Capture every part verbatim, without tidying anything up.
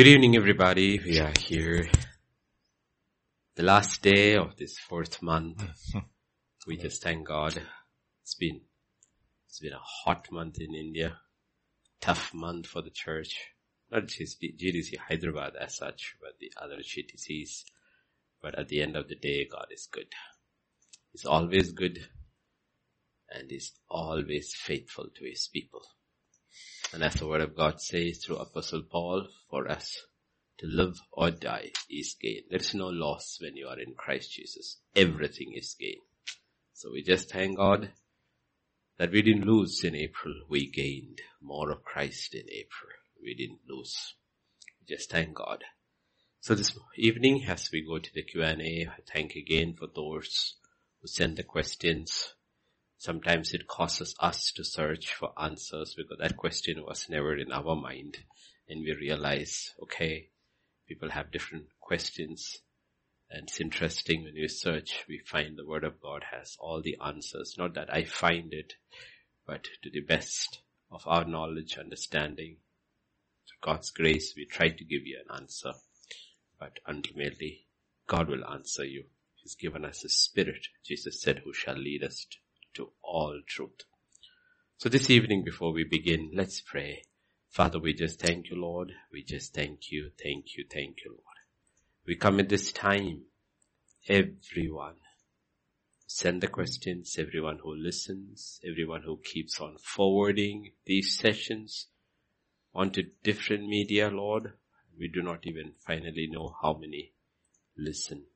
Good evening, everybody. We are here. The last day of this fourth month. We just thank God. It's been, it's been a hot month in India. Tough month for the church. Not just G D C Hyderabad as such, but the other G D Cs. But at the end of the day, God is good. He's always good. And He's always faithful to His people. And as the word of God says through Apostle Paul, for us to live or die is gain. There is no loss when you are in Christ Jesus. Everything is gain. So we just thank God that we didn't lose in April. We gained more of Christ in April. We didn't lose. We just thank God. So this evening, as we go to the Q and A, I thank again for those who sent the questions. Sometimes it causes us to search for answers because that question was never in our mind. And we realize, okay, people have different questions. And it's interesting when you search, we find the Word of God has all the answers. Not that I find it, but to the best of our knowledge, understanding, through God's grace, we try to give you an answer. But ultimately, God will answer you. He's given us His Spirit, Jesus said, who shall lead us to. to all truth. So this evening before we begin, let's pray. Father, we just thank you, Lord. We just thank you, thank you, thank you, Lord. We come at this time, everyone send the questions, everyone who listens, everyone who keeps on forwarding these sessions onto different media, Lord. We do not even finally know how many listen.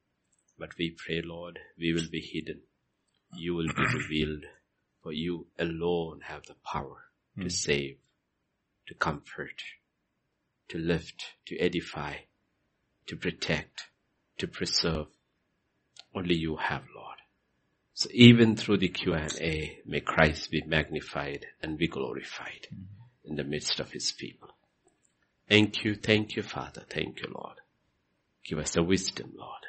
But we pray, Lord, we will be hidden. You will be revealed, for you alone have the power to mm. save, to comfort, to lift, to edify, to protect, to preserve. Only you have, Lord. So even through the Q and A, may Christ be magnified and be glorified mm. in the midst of His people. Thank you, thank you, Father. Thank you, Lord. Give us the wisdom, Lord,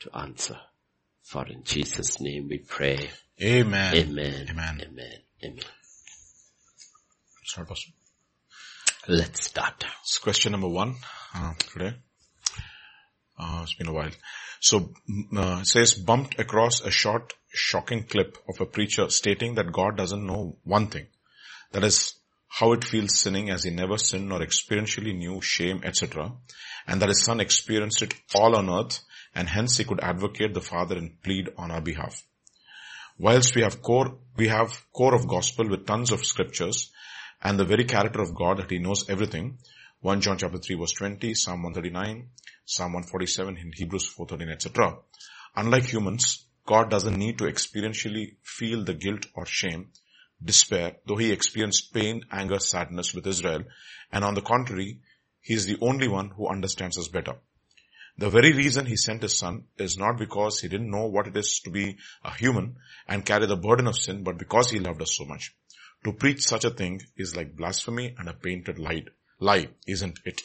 to answer. For in Jesus' name we pray. Amen. Amen. Amen. Amen. Amen. Start, Pastor. Let's start. It's question number one uh, today. Uh, it's been a while. So uh, it says, bumped across a short, shocking clip of a preacher stating that God doesn't know one thing. That is how it feels sinning, as He never sinned or experientially knew shame, et cetera. And that His Son experienced it all on earth, and hence He could advocate the Father and plead on our behalf. Whilst we have core, we have core of gospel with tons of scriptures and the very character of God that He knows everything. First John chapter three verse twenty, Psalm one thirty-nine, Psalm one forty-seven, in Hebrews four thirteen, et cetera. Unlike humans, God doesn't need to experientially feel the guilt or shame, despair, though He experienced pain, anger, sadness with Israel. And on the contrary, He is the only one who understands us better. The very reason He sent His Son is not because He didn't know what it is to be a human and carry the burden of sin, but because He loved us so much. To preach such a thing is like blasphemy and a painted lie, lie, isn't it?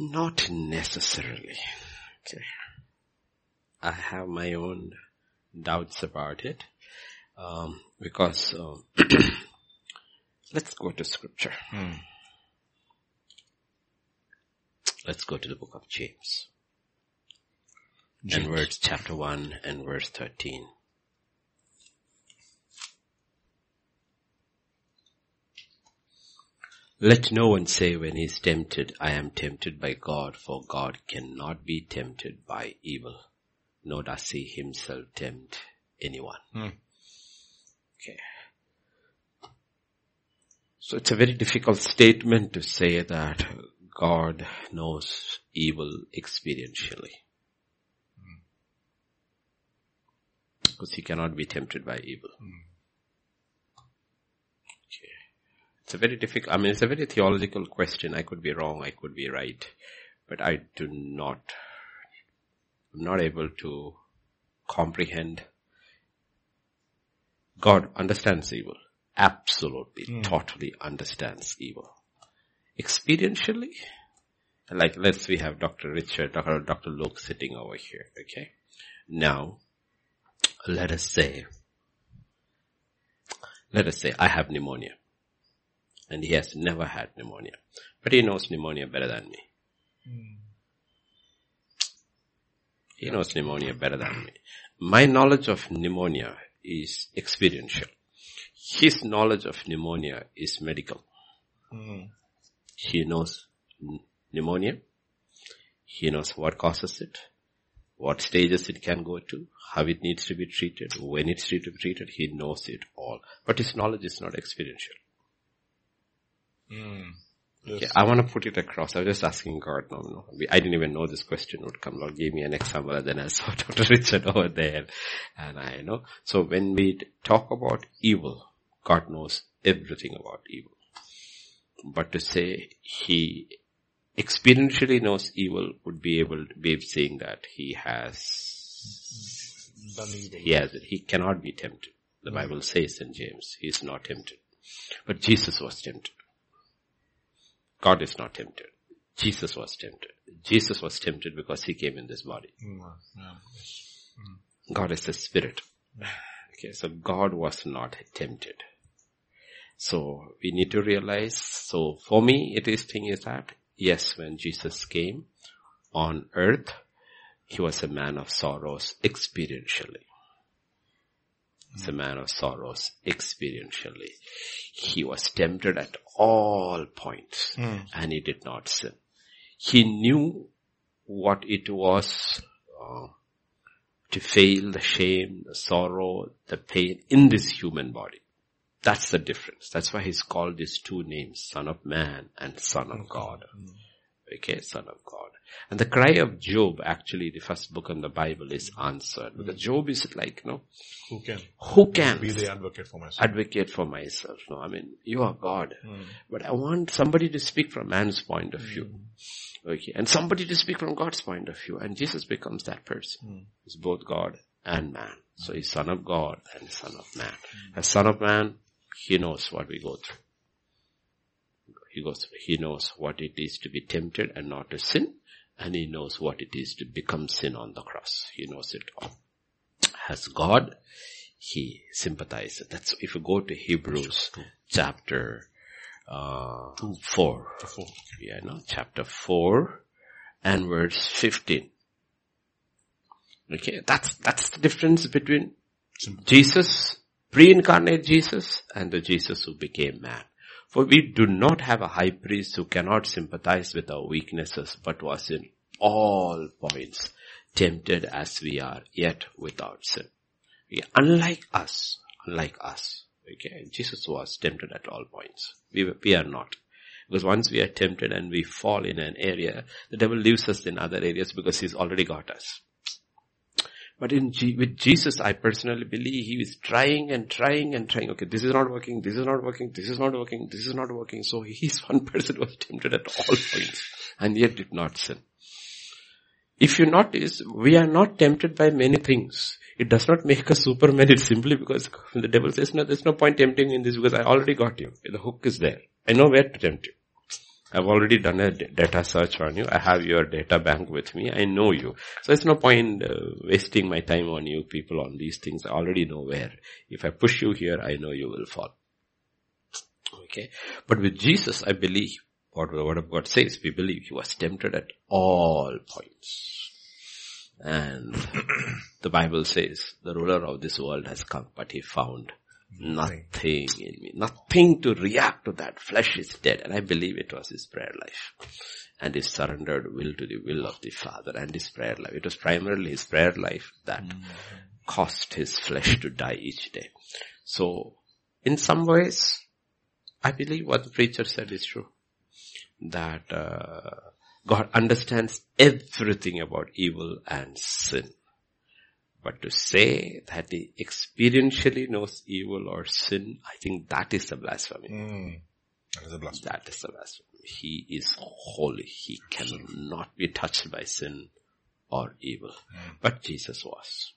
Not necessarily. Okay. I have my own doubts about it. Um, because, uh, let's go to scripture. Hmm. Let's go to the book of James. James. And verse chapter one and verse thirteen. Let no one say when he is tempted, I am tempted by God, for God cannot be tempted by evil, nor does He Himself tempt anyone. Hmm. Okay. So it's a very difficult statement to say that God knows evil experientially. Mm. Because He cannot be tempted by evil. Mm. Okay. It's a very difficult, I mean, it's a very theological question. I could be wrong, I could be right. But I do not, I'm not able to comprehend. God understands evil. Absolutely, mm. totally understands evil. Experientially, like let's we have Doctor Richard, Doctor Luke sitting over here, okay? Now, let us say, let us say I have pneumonia and he has never had pneumonia. But he knows pneumonia better than me. Mm. He knows pneumonia better than me. My knowledge of pneumonia is experiential. His knowledge of pneumonia is medical. Mm. He knows pneumonia. He knows what causes it, what stages it can go to, how it needs to be treated, when it's to be treated. He knows it all. But his knowledge is not experiential. Mm. Yes. Okay, I want to put it across. I was just asking God. No, no, I didn't even know this question would come. Lord, give me an example, and then I saw Doctor Richard over there, and I know. So when we talk about evil, God knows everything about evil. But to say he experientially knows evil would be able to be saying that he has done evil. He has it. He cannot be tempted. The Bible says in James, he is not tempted. But Jesus was tempted. God is not tempted. Jesus was tempted. Jesus was tempted because he came in this body. Mm, yeah. mm. God is a spirit. Okay, so God was not tempted. So we need to realize, so for me, it is thing is that, yes, when Jesus came on earth, he was a man of sorrows experientially. He's a man of sorrows experientially. He was tempted at all points, mm. and he did not sin. He knew what it was uh, to fail, the shame, the sorrow, the pain in this human body. That's the difference. That's why he's called these two names, Son of Man and Son of God. Mm. Okay, Son of God. And the cry of Job, actually, the first book in the Bible, is answered. Because Job is like, no, who can, who can be the advocate for myself? Advocate for myself. No, I mean, you are God. Mm. But I want somebody to speak from man's point of view. Mm. Okay. And somebody to speak from God's point of view. And Jesus becomes that person. Mm. He's both God and man. So he's Son of God and Son of Man. Mm. As Son of Man, he knows what we go through. He goes, he knows what it is to be tempted and not to sin. And he knows what it is to become sin on the cross. He knows it all. As God, he sympathizes. That's, if you go to Hebrews chapter uh, two. four. four. Yeah, no, chapter four and verse fifteen. Okay, that's, that's the difference between Jesus, pre-incarnate Jesus, and the Jesus who became man. For we do not have a high priest who cannot sympathize with our weaknesses, but was in all points tempted as we are, yet without sin. Okay. Unlike us, unlike us, okay, Jesus was tempted at all points. We were, we are not. Because once we are tempted and we fall in an area, the devil leaves us in other areas because he's already got us. But in G- with Jesus, I personally believe he is trying and trying and trying. Okay, this is not working, this is not working, this is not working, this is not working. So he's one person who was tempted at all points and yet did not sin. If you notice, we are not tempted by many things. It does not make us supermen. It's simply because the devil says, no, there's no point tempting in this because I already got you. The hook is there. I know where to tempt you. I've already done a data search on you. I have your data bank with me. I know you. So it's no point uh, wasting my time on you people on these things. I already know where. If I push you here, I know you will fall. Okay. But with Jesus, I believe, what the Word of God says, we believe he was tempted at all points. And the Bible says, the ruler of this world has come, but he found nothing in me. Nothing to react to that. Flesh is dead. And I believe it was his prayer life. And his surrendered will to the will of the Father and his prayer life. It was primarily his prayer life that mm. caused his flesh to die each day. So, in some ways, I believe what the preacher said is true. That uh, God understands everything about evil and sin. But to say that he experientially knows evil or sin, I think that is a blasphemy. Mm. That is a blasphemy. That is a blasphemy. He is holy. He cannot be touched by sin or evil. Mm. But Jesus was.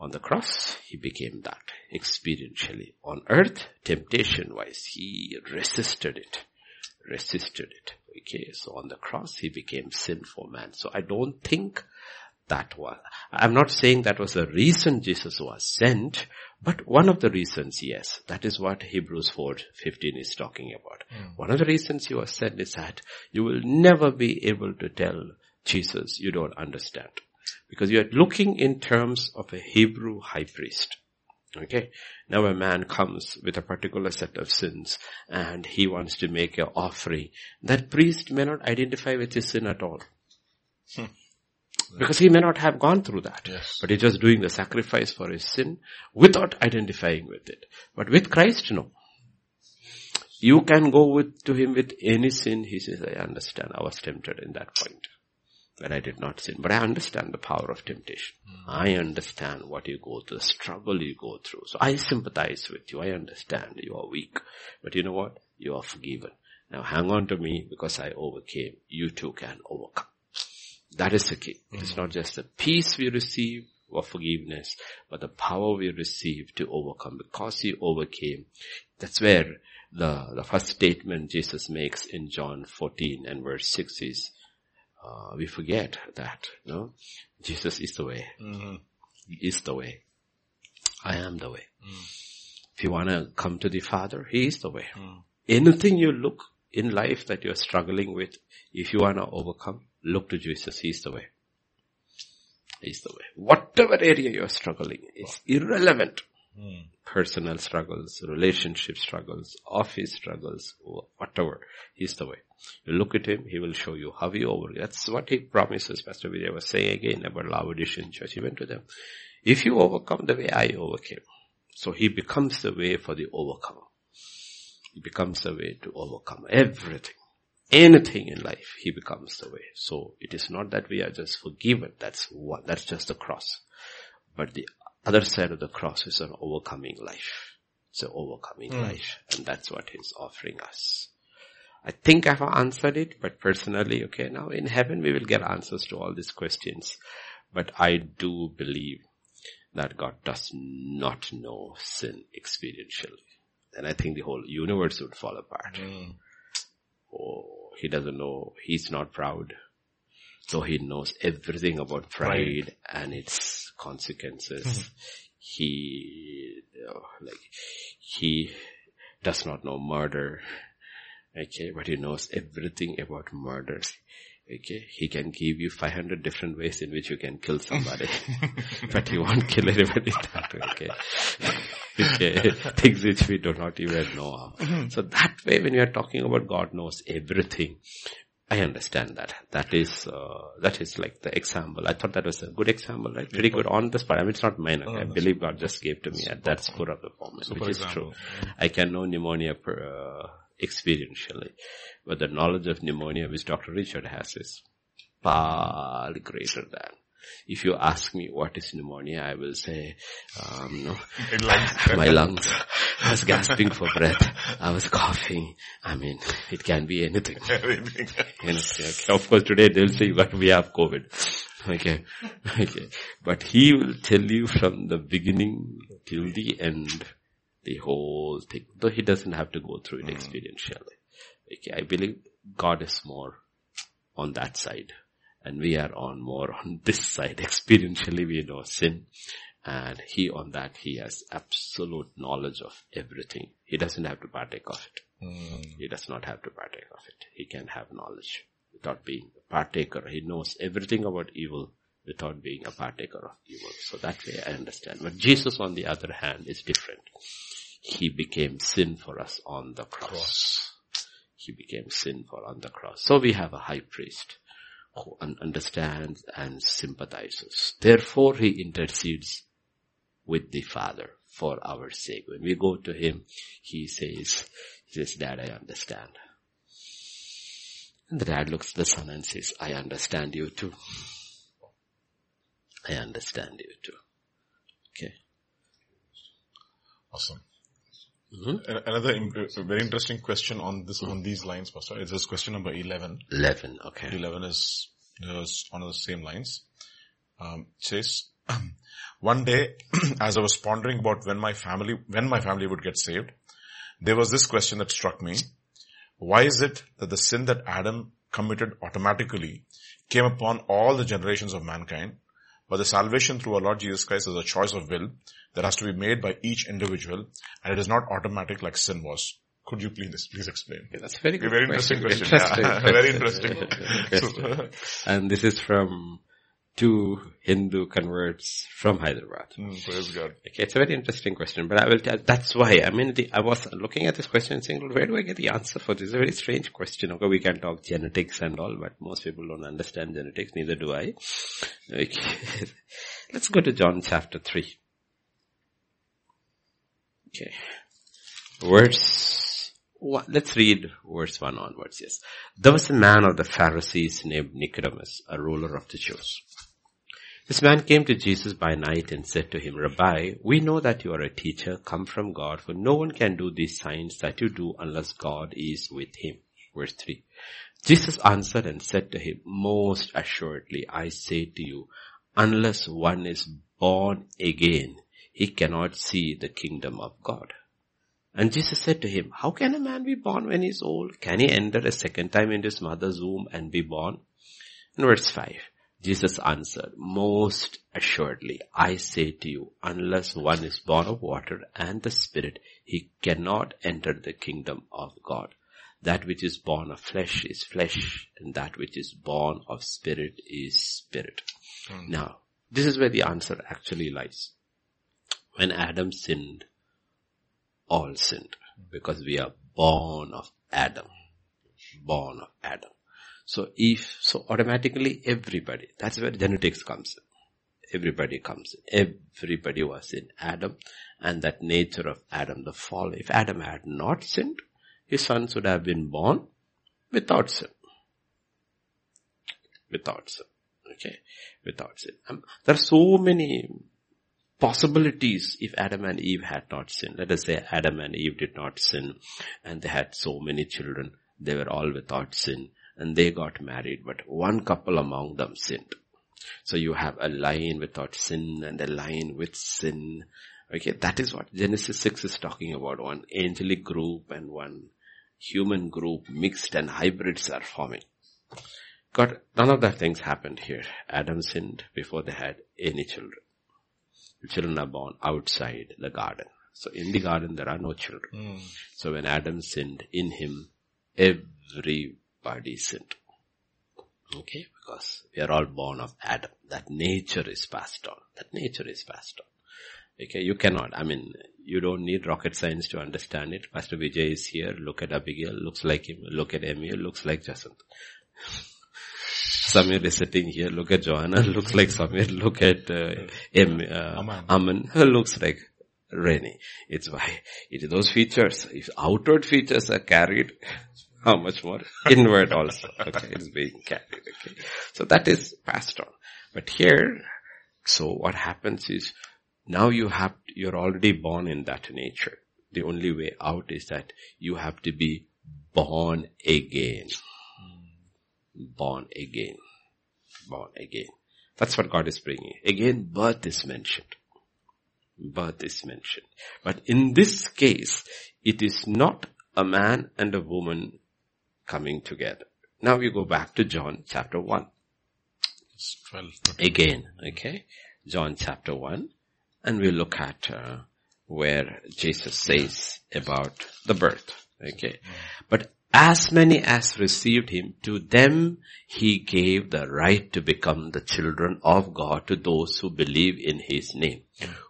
On the cross, he became that experientially. On earth, temptation-wise, he resisted it. Resisted it. Okay, so on the cross, he became sin for man. So I don't think that was, I'm not saying that was the reason Jesus was sent, but one of the reasons, yes. That is what Hebrews four fifteen is talking about. Mm. One of the reasons he was sent is that you will never be able to tell Jesus you don't understand. Because you are looking in terms of a Hebrew high priest. Okay? Now a man comes with a particular set of sins and he wants to make an offering. That priest may not identify with his sin at all. Hmm. Because he may not have gone through that. Yes. But he's just doing the sacrifice for his sin without identifying with it. But with Christ, no. You can go with to him with any sin. He says, I understand. I was tempted in that point. But I did not sin. But I understand the power of temptation. Mm. I understand what you go through, the struggle you go through. So I sympathize with you. I understand you are weak. But you know what? You are forgiven. Now hang on to me because I overcame. You too can overcome. That is the key. Mm. It's not just the peace we receive or forgiveness, but the power we receive to overcome. Because he overcame. That's where the, the first statement Jesus makes in John fourteen and verse six is, Uh, we forget that, no? Jesus is the way. Mm-hmm. He is the way. I am the way. Mm. If you want to come to the Father, He is the way. Mm. Anything you look in life that you're struggling with, if you want to overcome, look to Jesus. He is the way. He is the way. Whatever area you're struggling, it's irrelevant. Mm. Personal struggles, relationship struggles, office struggles, whatever. He's the way. You look at him, he will show you how you overcome. That's what he promises. Pastor Vijay was saying again about Laodicean church. He went to them. If you overcome the way I overcame. So he becomes the way for the overcomer. He becomes the way to overcome everything. Anything in life, he becomes the way. So it is not that we are just forgiven. That's what, that's just the cross. But the other side of the cross is an overcoming life. It's an overcoming mm. life. And that's what he's offering us. I think I've answered it, but personally, okay, now in heaven we will get answers to all these questions. But I do believe that God does not know sin experientially. And I think the whole universe would fall apart. Mm. Oh, he doesn't know. He's not proud. So he knows everything about pride, pride. And its consequences. Mm-hmm. He, oh, like, he does not know murder. Okay, but he knows everything about murder. Okay, he can give you five hundred different ways in which you can kill somebody, but he won't kill anybody that way. Okay, okay, things which we do not even know of. Mm-hmm. So that way, when we are talking about God knows everything. I understand that. That is, uh, that is like the example. I thought that was a good example, right? Pretty good on the spot. I mean, it's not mine. Okay? I believe God just gave to me. And that's put up the moment, which is true. I can know pneumonia per, uh, experientially. But the knowledge of pneumonia, which Doctor Richard has, is far greater than. If you ask me what is pneumonia, I will say, um, no, my lungs, I was gasping for breath, I was coughing. I mean, it can be anything. Everything. You know, okay. Of course, today they'll say, but we have COVID. Okay, okay. But he will tell you from the beginning till the end, the whole thing. Though he doesn't have to go through it mm. experientially. Okay, I believe God is more on that side. And we are on more on this side. Experientially, we know sin. And he on that, he has absolute knowledge of everything. He doesn't have to partake of it. Mm. He does not have to partake of it. He can have knowledge without being a partaker. He knows everything about evil without being a partaker of evil. So that way I understand. But Jesus, on the other hand, is different. He became sin for us on the cross. cross. He became sin for on the cross. So we have a high priest who understands and sympathizes. Therefore, he intercedes with the Father for our sake. When we go to him, he says, he says, Dad, I understand. And the dad looks at the son and says, I understand you too. I understand you too. Okay. Awesome. Mm-hmm. Another very interesting question on this, mm-hmm. on these lines, Pastor. It's this question number eleven. eleven, okay. eleven is, is on the same lines. Um, it says, one day, as I was pondering about when my family, when my family would get saved, there was this question that struck me. Why is it that the sin that Adam committed automatically came upon all the generations of mankind, But the salvation through our Lord Jesus Christ is a choice of will that has to be made by each individual, and it is not automatic like sin was. Could you please please explain? Okay, that's a very, good a very question. interesting question. Interesting. Yeah. Very interesting. And this is from two Hindu converts from Hyderabad. Mm, praise God. Okay, it's a very interesting question, but I will tell, that's why, I mean, the, I was looking at this question and saying, where do I get the answer for this? It's a very strange question. Okay, we can talk genetics and all, but most people don't understand genetics, neither do I. Okay. Let's go to John chapter three. Okay. Verse, let's read verse one onwards, yes. There was a man of the Pharisees named Nicodemus, a ruler of the Jews. This man came to Jesus by night and said to him, Rabbi, we know that you are a teacher come from God, for no one can do these signs that you do unless God is with him. Verse three. Jesus answered and said to him, Most assuredly, I say to you, unless one is born again, he cannot see the kingdom of God. And Jesus said to him, How can a man be born when he is old? Can he enter a second time into his mother's womb and be born? In verse five, Jesus answered, Most assuredly, I say to you, unless one is born of water and the Spirit, he cannot enter the kingdom of God. That which is born of flesh is flesh, and that which is born of Spirit is spirit. Hmm. Now, this is where the answer actually lies. When Adam sinned, all sinned, because we are born of Adam, born of Adam. So if, so automatically everybody, that's where genetics comes in. Everybody comes in. Everybody was in Adam, and that nature of Adam, the fall. If Adam had not sinned, his sons would have been born without sin. Without sin. Okay. Without sin. Um, there are so many possibilities if Adam and Eve had not sinned. Let us say Adam and Eve did not sin and they had so many children. They were all without sin and they got married, but one couple among them sinned. So you have a line without sin and a line with sin. Okay, that is what Genesis six is talking about. One angelic group and one human group mixed and hybrids are forming. God, none of that things happened here. Adam sinned before they had any children. Children are born outside the garden. So in the garden, there are no children. Mm. So when Adam sinned, in him, everybody sinned. Okay, because we are all born of Adam. That nature is passed on. That nature is passed on. Okay, you cannot, I mean, you don't need rocket science to understand it. Pastor Vijay is here. Look at Abigail. Looks like him. Look at Emil. Looks like Jacinth. Samir is sitting here. Look at Joanna. Looks like Samir. Look at uh, M, uh, Aman. Aman. Looks like Reni. It's why it is those features. If outward features are carried, how much more inward also? Okay, it's being carried. Okay, so that is passed on. But here, so what happens is now you have you're already born in that nature. The only way out is that you have to be born again. Born again. Born again. That's what God is bringing. Again, birth is mentioned. Birth is mentioned. But in this case, it is not a man and a woman coming together. Now we go back to John chapter one. Again, okay. John chapter one. And we look at uh, where Jesus says about the birth. Okay. But as many as received him, to them he gave the right to become the children of God, to those who believe in his name,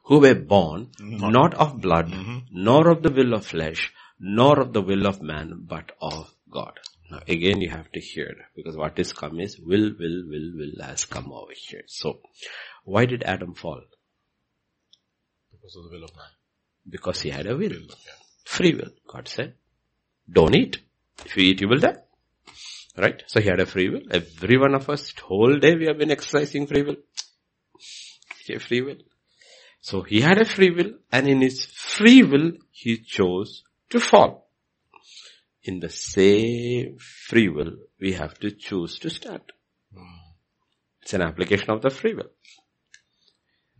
who were born not of blood, mm-hmm. nor of the will of flesh, nor of the will of man, but of God. Now again you have to hear, because what is come is will, will, will, will has come over here. So, why did Adam fall? Because of the will of man. Because he had a will. Free will. God said, don't eat. If you eat, you will die. Right? So he had a free will. Every one of us, whole day we have been exercising free will. Okay, free will. So he had a free will, and in his free will, he chose to fall. In the same free will, we have to choose to stand. It's an application of the free will.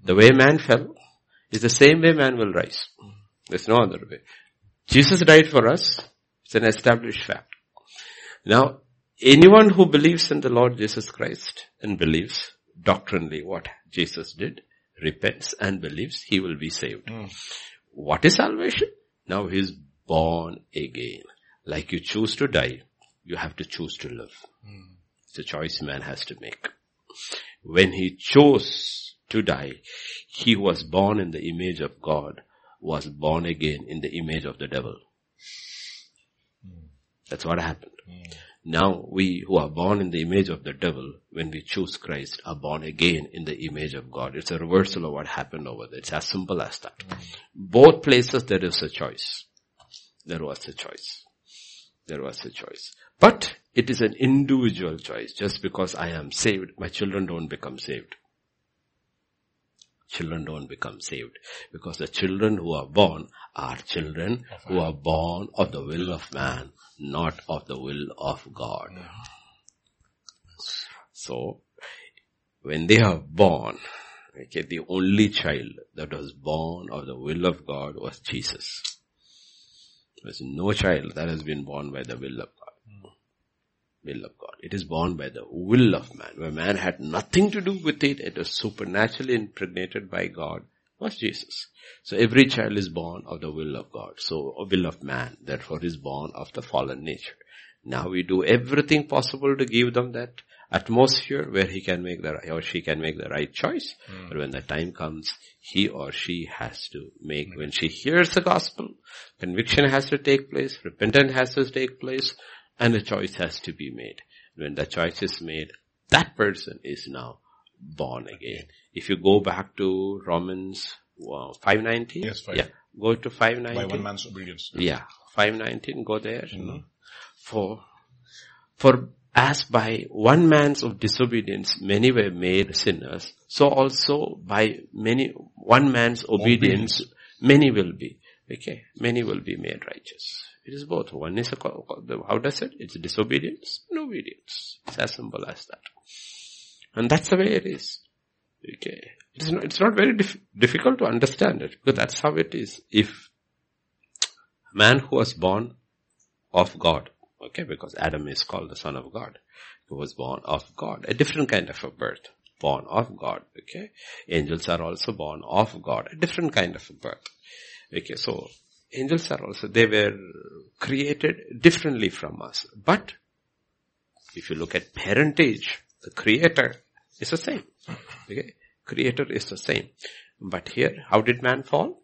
The way man fell is the same way man will rise. There's no other way. Jesus died for us. It's an established fact. Now, anyone who believes in the Lord Jesus Christ and believes doctrinally what Jesus did, repents and believes, he will be saved. Mm. What is salvation? Now he is born again. Like you choose to die, you have to choose to live. Mm. It's a choice man has to make. When he chose to die, he was born in the image of God, was born again in the image of the devil. Mm. That's what happened. Mm. Now we who are born in the image of the devil, when we choose Christ, are born again in the image of God. It's a reversal of what happened over there. It's as simple as that. Mm. Both places there is a choice. There was a choice. There was a choice. But it is an individual choice. Just because I am saved, my children don't become saved. Children don't become saved. Because the children who are born are children who are born of the will of man, not of the will of God. So, when they are born, okay, the only child that was born of the will of God was Jesus. There is no child that has been born by the will of God. Will of God. It is born by the will of man. Where man had nothing to do with it, it was supernaturally impregnated by God, was Jesus. So every child is born of the will of God. So a will of man, therefore is born of the fallen nature. Now we do everything possible to give them that atmosphere where he can make the right, or she can make the right choice. Mm. But when the time comes, he or she has to make, mm. when she hears the gospel, conviction has to take place, repentance has to take place, and a choice has to be made. When the choice is made, that person is now born again. If you go back to Romans wow, five nineteen, yes, five. Yeah, go to five nineteen. By one man's obedience. Yeah, five nineteen, go there. Mm-hmm. For, for as by one man's of disobedience many were made sinners, so also by many one man's obedience, obedience. many will be. Okay, many will be made righteous. It is both. One is, a, how does it? It's disobedience and obedience. It's as simple as that. And that's the way it is. Okay. It's not, it's not very dif- difficult to understand it, because that's how it is. If man who was born of God, okay, because Adam is called the son of God, who was born of God, a different kind of a birth, born of God, okay. Angels are also born of God, a different kind of a birth. Okay, so angels are also, they were created differently from us. But if you look at parentage, the creator is the same. Okay? Creator is the same. But here, how did man fall?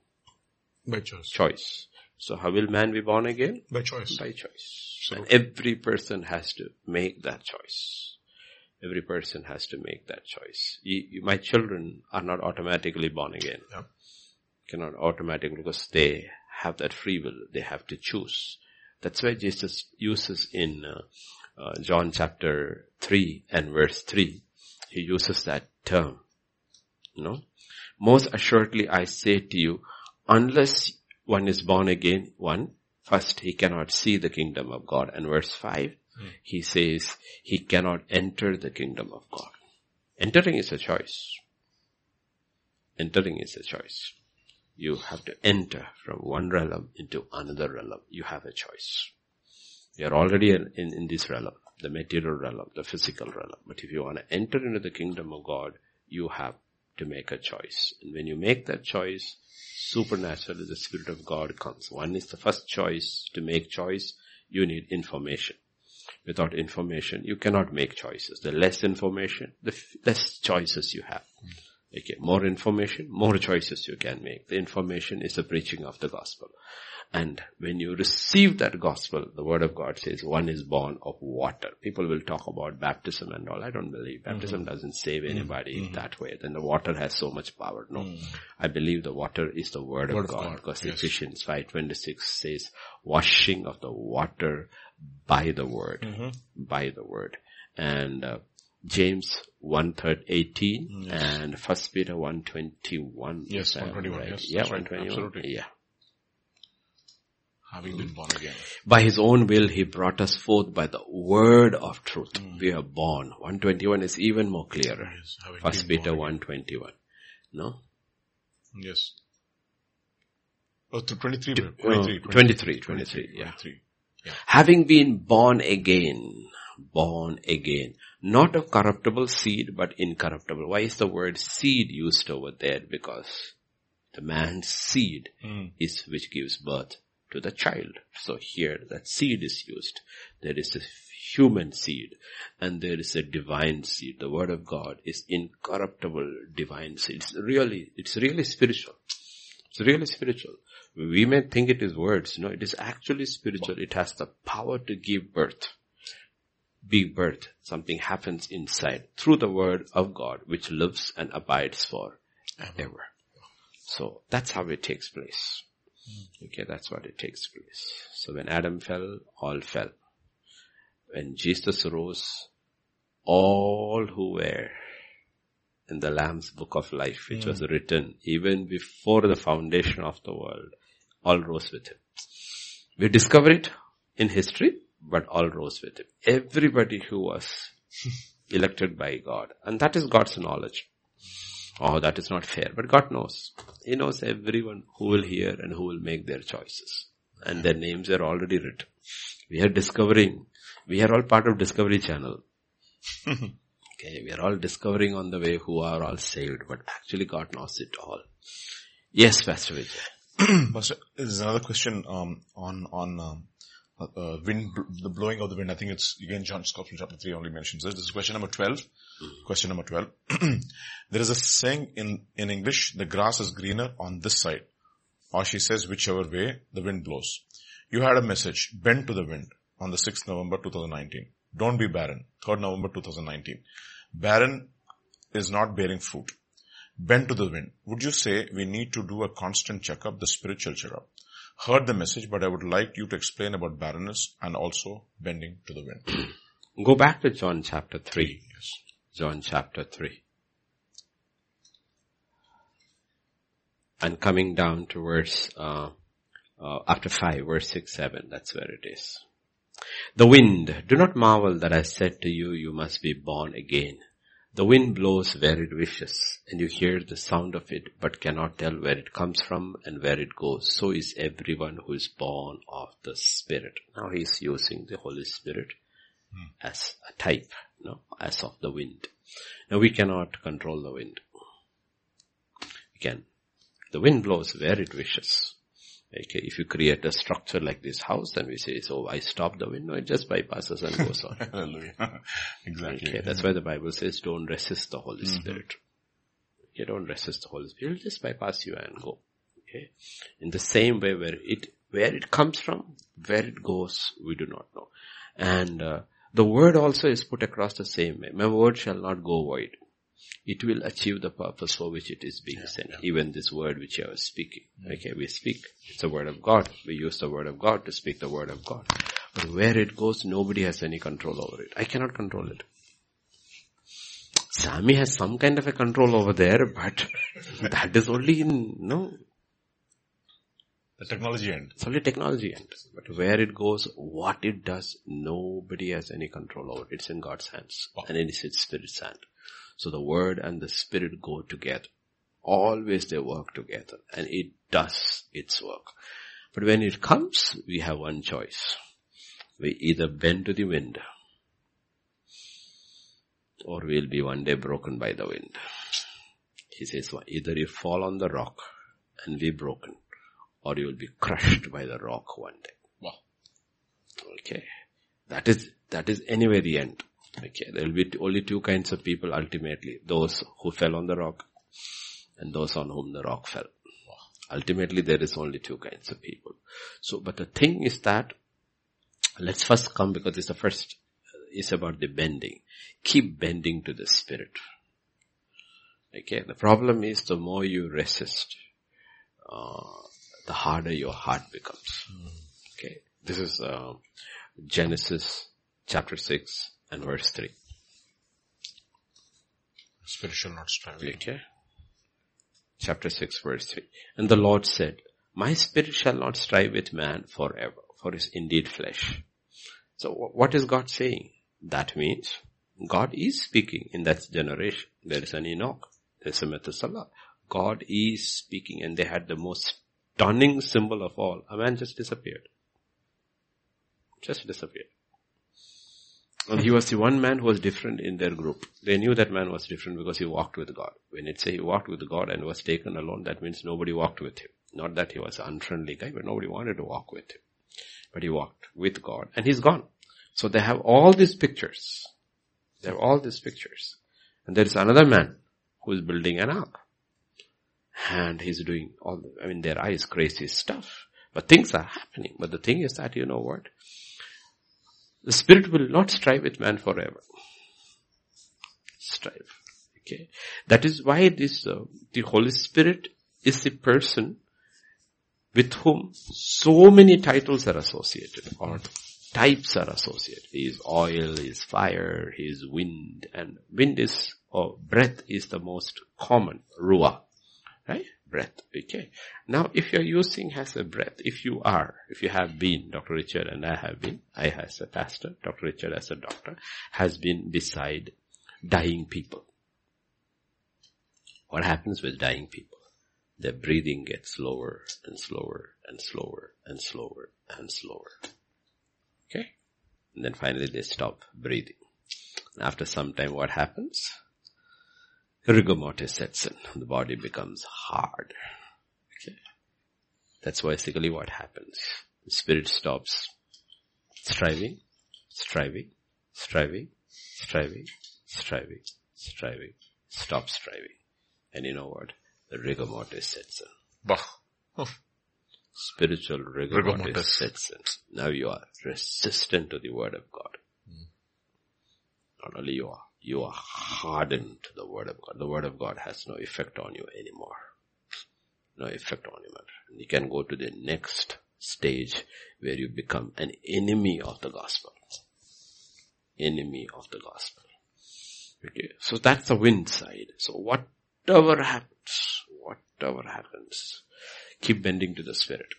By choice. Choice. So how will man be born again? By choice. By choice. So and every person has to make that choice. Every person has to make that choice. You, you, my children are not automatically born again. Yeah. Cannot automatically, because they have that free will. They have to choose. That's why Jesus uses in uh, uh, John chapter three and verse three, he uses that term. You know, most assuredly I say to you, unless one is born again, one, first he cannot see the kingdom of God. And verse five, mm. he says he cannot enter the kingdom of God. Entering is a choice. Entering is a choice. You have to enter from one realm into another realm. You have a choice. You are already in, in, in this realm, the material realm, the physical realm. But if you want to enter into the kingdom of God, you have to make a choice. And when you make that choice, supernaturally the Spirit of God comes. One is the first choice. To make choice, you need information. Without information, you cannot make choices. The less information, the f- less choices you have. Mm. Okay, more information, more choices you can make. The information is the preaching of the gospel. And when you receive that gospel, the word of God says one is born of water. People will talk about baptism and all. I don't believe baptism mm-hmm. doesn't save anybody mm-hmm. in that way. Then the water has so much power. No, mm-hmm. I believe the water is the word, word of, God, of God. Because yes. Ephesians five twenty-six says washing of the water by the word. Mm-hmm. By the word. And... Uh, James one third eighteen yes. and First Peter one twenty one. Yes, one twenty one. Yes, yeah, one twenty one. Yeah. Having been born again, by His own will He brought us forth by the word of truth. Mm. We are born. One twenty one is even more clearer. Yes, First Peter one twenty one. No. Yes. Oh, to twenty three. Twenty three. Twenty three. Twenty three. Yeah. Yeah. Having been born again. Born again. Not a corruptible seed, but incorruptible. Why is the word seed used over there? Because the man's seed mm. is which gives birth to the child. So here that seed is used. There is a human seed and there is a divine seed. The word of God is incorruptible divine seed. It's really, it's really spiritual. It's really spiritual. We may think it is words. No, it is actually spiritual. It has the power to give birth. Big birth, something happens inside through the word of God, which lives and abides for ever. So that's how it takes place. Okay, that's what it takes place. So when Adam fell, all fell. When Jesus rose, all who were in the Lamb's Book of Life, which mm. was written even before the foundation of the world, all rose with him. We discover it in history. But all rose with him. Everybody who was elected by God. And that is God's knowledge. Oh, that is not fair. But God knows. He knows everyone who will hear and who will make their choices. And their names are already written. We are discovering. We are all part of Discovery Channel. Okay, we are all discovering on the way who are all saved. But actually God knows it all. Yes, Pastor Vijay. Pastor, there's another question um, on... on um Uh, wind, the blowing of the wind. I think it's, again, John Scott's chapter three only mentions this. This is question number twelve. Mm-hmm. Question number twelve. There is a saying in, in English, the grass is greener on this side. Or she says, whichever way the wind blows. You had a message, Bend to the Wind, on the sixth of November, twenty nineteen. Don't be barren, third of November, twenty nineteen. Barren is not bearing fruit. Bend to the wind. Would you say we need to do a constant checkup, the spiritual checkup? Heard the message, but I would like you to explain about barrenness and also bending to the wind. Go back to John chapter three. Yes. John chapter three. And coming down to verse, uh, uh, after five, verse six, seven, that's where it is. The wind, do not marvel that I said to you, you must be born again. The wind blows where it wishes, and you hear the sound of it, but cannot tell where it comes from and where it goes. So is everyone who is born of the Spirit. Now he is using the Holy Spirit hmm. as a type, no, as of the wind. Now we cannot control the wind. We can. The wind blows where it wishes. Okay, if you create a structure like this house, then we say, so I stop the wind. No, it just bypasses and goes on. Hallelujah. Exactly. Okay, that's why the Bible says, don't resist the Holy mm-hmm. Spirit. Okay, don't resist the Holy Spirit. It'll just bypass you and go. Okay. In the same way, where it, where it comes from, where it goes, we do not know. And uh, the word also is put across the same way. My word shall not go void. It will achieve the purpose for which it is being yeah, sent. Yeah. Even this word which you are speaking. Yeah. Okay, we speak. It's the word of God. We use the word of God to speak the word of God. But where it goes, nobody has any control over it. I cannot control it. Sammy has some kind of a control over there, but that is only in, no. The technology end. It's only technology end. But where it goes, what it does, nobody has any control over it. It's in God's hands. Wow. And it is its Spirit's hand. So the word and the Spirit go together. Always they work together. And it does its work. But when it comes, we have one choice. We either bend to the wind, or we'll be one day broken by the wind. He says, well, either you fall on the rock and be broken, or you'll be crushed by the rock one day. Wow. Okay. That is, that is anyway the end. Okay, there will be only two kinds of people ultimately. Those who fell on the rock and those on whom the rock fell. Wow. Ultimately, there is only two kinds of people. So, but the thing is that, let's first come, because it's the first, it's about the bending. Keep bending to the Spirit. Okay, the problem is the more you resist, uh, the harder your heart becomes. Mm. Okay, this is uh, Genesis chapter six. And verse three. Spirit shall not strive. Okay. Chapter six, verse three. And the Lord said, my spirit shall not strive with man forever, for is indeed flesh. So what is God saying? That means God is speaking in that generation. There is an Enoch. There is a Methuselah. God is speaking, and they had the most stunning symbol of all. A man just disappeared. Just disappeared. And he was the one man who was different in their group. They knew that man was different because he walked with God. When it say he walked with God and was taken alone, that means nobody walked with him. Not that he was an unfriendly guy, but nobody wanted to walk with him. But he walked with God and he's gone. So they have all these pictures. They have all these pictures. And there is another man who is building an ark. And he's doing all, the, I mean, their eyes crazy stuff. But things are happening. But the thing is that, you know what? The spirit will not strive with man forever. Strive. Okay. That is why this, uh, the Holy Spirit is the person with whom so many titles are associated or types are associated. He is oil, he is fire, he is wind. And wind is, or breath is the most common, ruah. Right? Breath. Okay. Now, if you're using as a breath, if you are, if you have been, Doctor Richard and I have been, I as a pastor, Doctor Richard as a doctor, has been beside dying people. What happens with dying people? Their breathing gets slower and slower and slower and slower and slower. Okay? And then finally they stop breathing. After some time, what happens? Rigor mortis sets in. The body becomes hard. Okay. That's basically what happens. The spirit stops striving, striving, striving, striving, striving, striving, stops striving. And you know what? The rigor mortis sets in. Bah. Oh. Spiritual rigor, rigor mortis, mortis sets in. Now you are resistant to the word of God. Mm. Not only you are. You are hardened to the word of God. The word of God has no effect on you anymore. No effect on you. You can go to the next stage where you become an enemy of the gospel. Enemy of the gospel. Okay. So that's the wind side. So whatever happens, whatever happens, keep bending to the Spirit.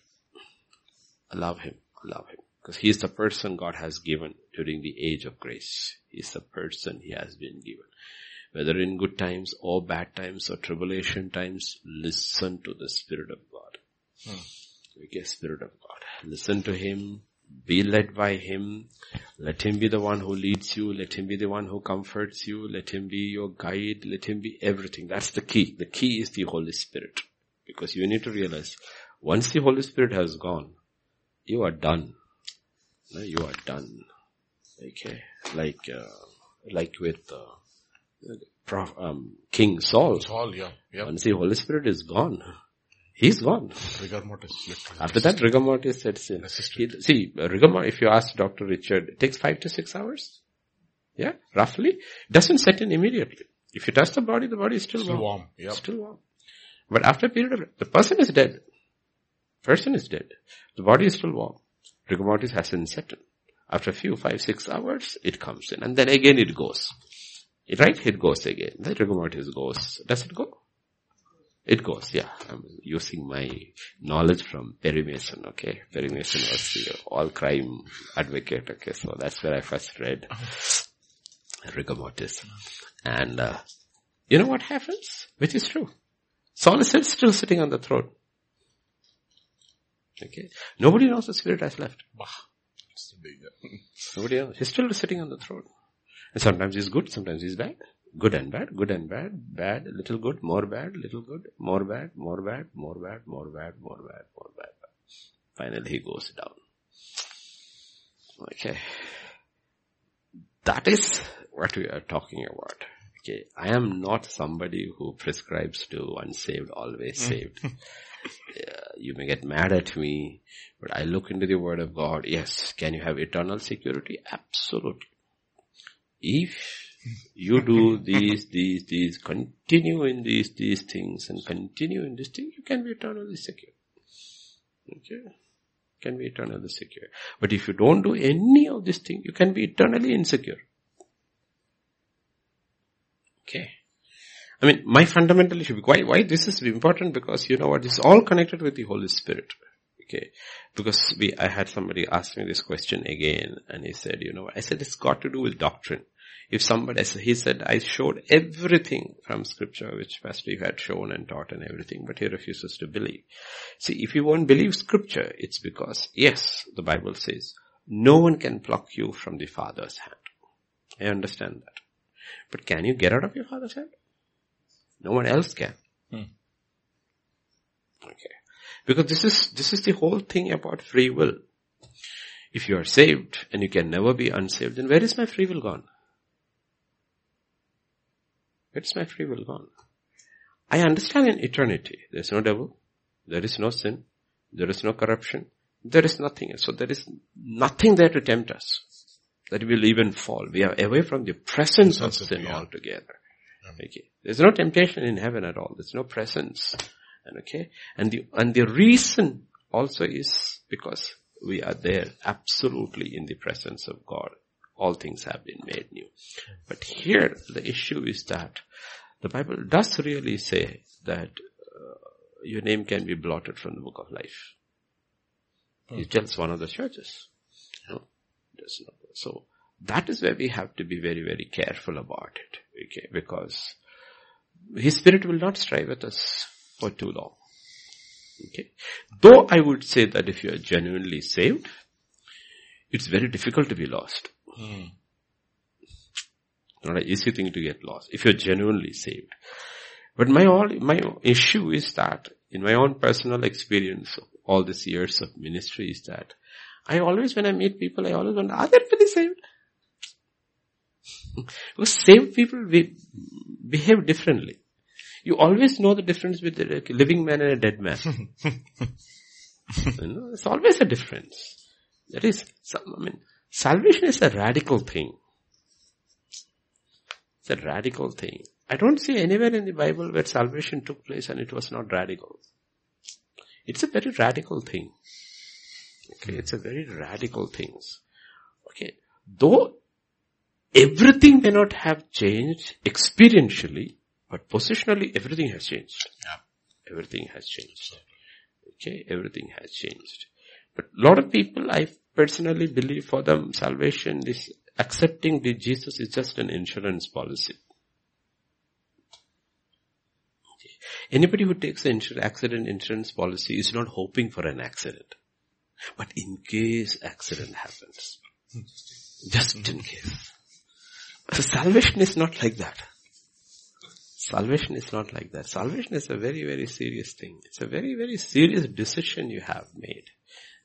Allow Him, allow Him. Because He is the person God has given during the age of grace. He is the person He has been given. Whether in good times or bad times or tribulation times, listen to the Spirit of God. Hmm. Okay, Spirit of God. Listen to Him. Be led by Him. Let Him be the one who leads you. Let Him be the one who comforts you. Let Him be your guide. Let Him be everything. That's the key. The key is the Holy Spirit. Because you need to realize, once the Holy Spirit has gone, you are done. No, you are done. Okay. Like, uh, like with, uh, prof, um, King Saul. Saul, yeah. Yep. Once the Holy Spirit is gone, he's gone. Rigor mortis. After that, rigor mortis sets in. See, rigor mortis, if you ask Doctor Richard, it takes five to six hours. Yeah, roughly. Doesn't set in immediately. If you touch the body, the body is still, still warm. warm. Yep. Still warm. But after a period of, the person is dead. Person is dead. The body is still warm. Rigor mortis hasn't set in. After a few, five, six hours, it comes in. And then again it goes. It, right? It goes again. That rigor mortis goes. Does it go? It goes, yeah. I'm using my knowledge from Perry Mason, okay? Perry Mason was the all-crime advocate, okay? So that's where I first read rigor mortis. And uh, you know what happens? Which is true. Saul is still sitting on the throne. Okay. Nobody knows the Spirit has left. Bah. It's Nobody else. He's still sitting on the throne. And sometimes he's good, sometimes he's bad. Good and bad, good and bad, bad, little good, more bad, little good, more bad, more bad, more bad, more bad, more bad, more bad. Finally he goes down. Okay. That is what we are talking about. Okay. I am not somebody who prescribes to unsaved, always saved. Yeah, you may get mad at me, but I look into the word of God. Yes. Can you have eternal security? Absolutely. If you do these, these, these, continue in these, these things and continue in this thing, you can be eternally secure. Okay. Can be eternally secure. But if you don't do any of this thing, you can be eternally insecure. Okay. I mean, my fundamental issue, why, why this is important, because you know what, it's all connected with the Holy Spirit. Okay. Because we, I had somebody ask me this question again, and he said, you know, I said, it's got to do with doctrine. If somebody, he said, I showed everything from scripture, which Pastor you had shown and taught and everything, but he refuses to believe. See, if you won't believe scripture, it's because, yes, the Bible says, no one can pluck you from the Father's hand. I understand that. But can you get out of your father's hand? No one else can. Hmm. Okay. Because this is, this is the whole thing about free will. If you are saved and you can never be unsaved, then where is my free will gone? Where is my free will gone? I understand in eternity, there is no devil, there is no sin, there is no corruption, there is nothing else. So there is nothing there to tempt us, that we will even fall. We are away from the presence of sin altogether. Okay. There's no temptation in heaven at all. There's no presence. And okay. And the, and the reason also is because we are there absolutely in the presence of God. All things have been made new. But here the issue is that the Bible does really say that uh, your name can be blotted from the book of life. It okay. tells one of the churches. No, does not. So that is where we have to be very, very careful about it. Okay, because His Spirit will not strive with us for too long. Okay. Though I would say that if you are genuinely saved, it's very difficult to be lost. Mm. Not an easy thing to get lost, if you're genuinely saved. But my all, my issue is that, in my own personal experience of all these years of ministry, is that I always, when I meet people, I always wonder, are they really saved? Because saved people be, behave differently. You always know the difference between a living man and a dead man. You know, it's always a difference. That is, some, I mean, salvation is a radical thing. It's a radical thing. I don't see anywhere in the Bible where salvation took place and it was not radical. It's a very radical thing. Okay, it's a very radical thing. Okay, though everything may not have changed experientially, but positionally everything has changed. Yeah. Everything has changed. Okay, everything has changed. But a lot of people, I personally believe for them, salvation, this accepting the Jesus is just an insurance policy. Okay. Anybody who takes an insur- accident insurance policy is not hoping for an accident. But in case accident happens. Just in case. So salvation is not like that. Salvation is not like that. Salvation is a very, very serious thing. It's a very, very serious decision you have made.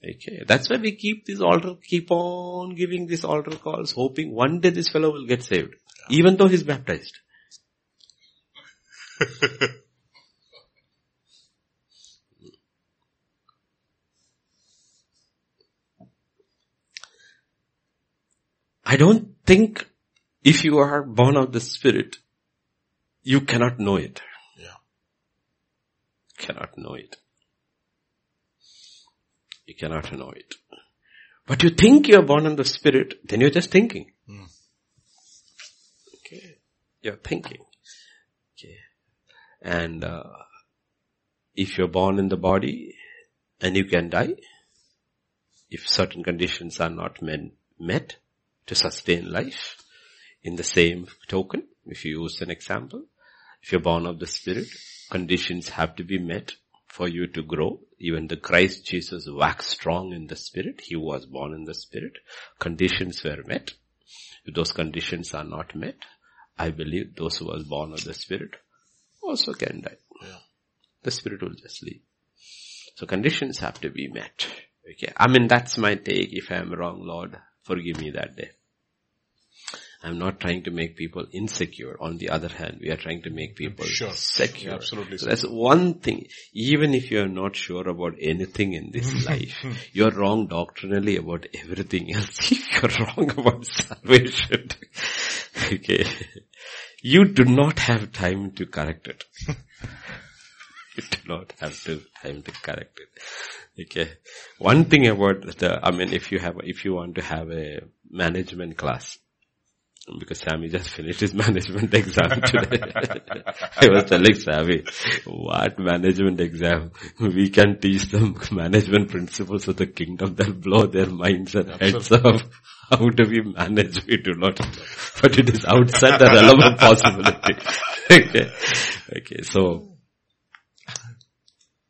Okay, that's why we keep these altar, keep on giving these altar calls, hoping one day this fellow will get saved, yeah. even though he's baptized. I don't think if you are born of the Spirit, you cannot know it. Yeah. Cannot know it. You cannot know it. But you think you are born in the Spirit, then you're just thinking. Mm. Okay. You're thinking. Okay. And uh, if you're born in the body and you can die, if certain conditions are not men, met to sustain life, in the same token, if you use an example, if you're born of the Spirit, conditions have to be met for you to grow. Even the Christ Jesus waxed strong in the Spirit. He was born in the Spirit. Conditions were met. If those conditions are not met, I believe those who were born of the Spirit also can die. Yeah. The Spirit will just leave. So conditions have to be met. Okay. I mean, that's my take. If I am wrong, Lord, forgive me that day. I'm not trying to make people insecure. On the other hand, we are trying to make people sure. secure. Absolutely. So that's one thing. Even if you are not sure about anything in this life, you are wrong doctrinally about everything else. You are wrong about salvation. Okay. You do not have time to correct it. You do not have to, time to correct it. Okay. One thing about the, I mean, if you have, if you want to have a management class, because Sammy just finished his management exam today. I was telling Sammy, what management exam? We can teach them management principles of the kingdom. They'll blow their minds and heads off. How do we manage? We do not. But it is outside the realm of possibility. Okay. Okay. So,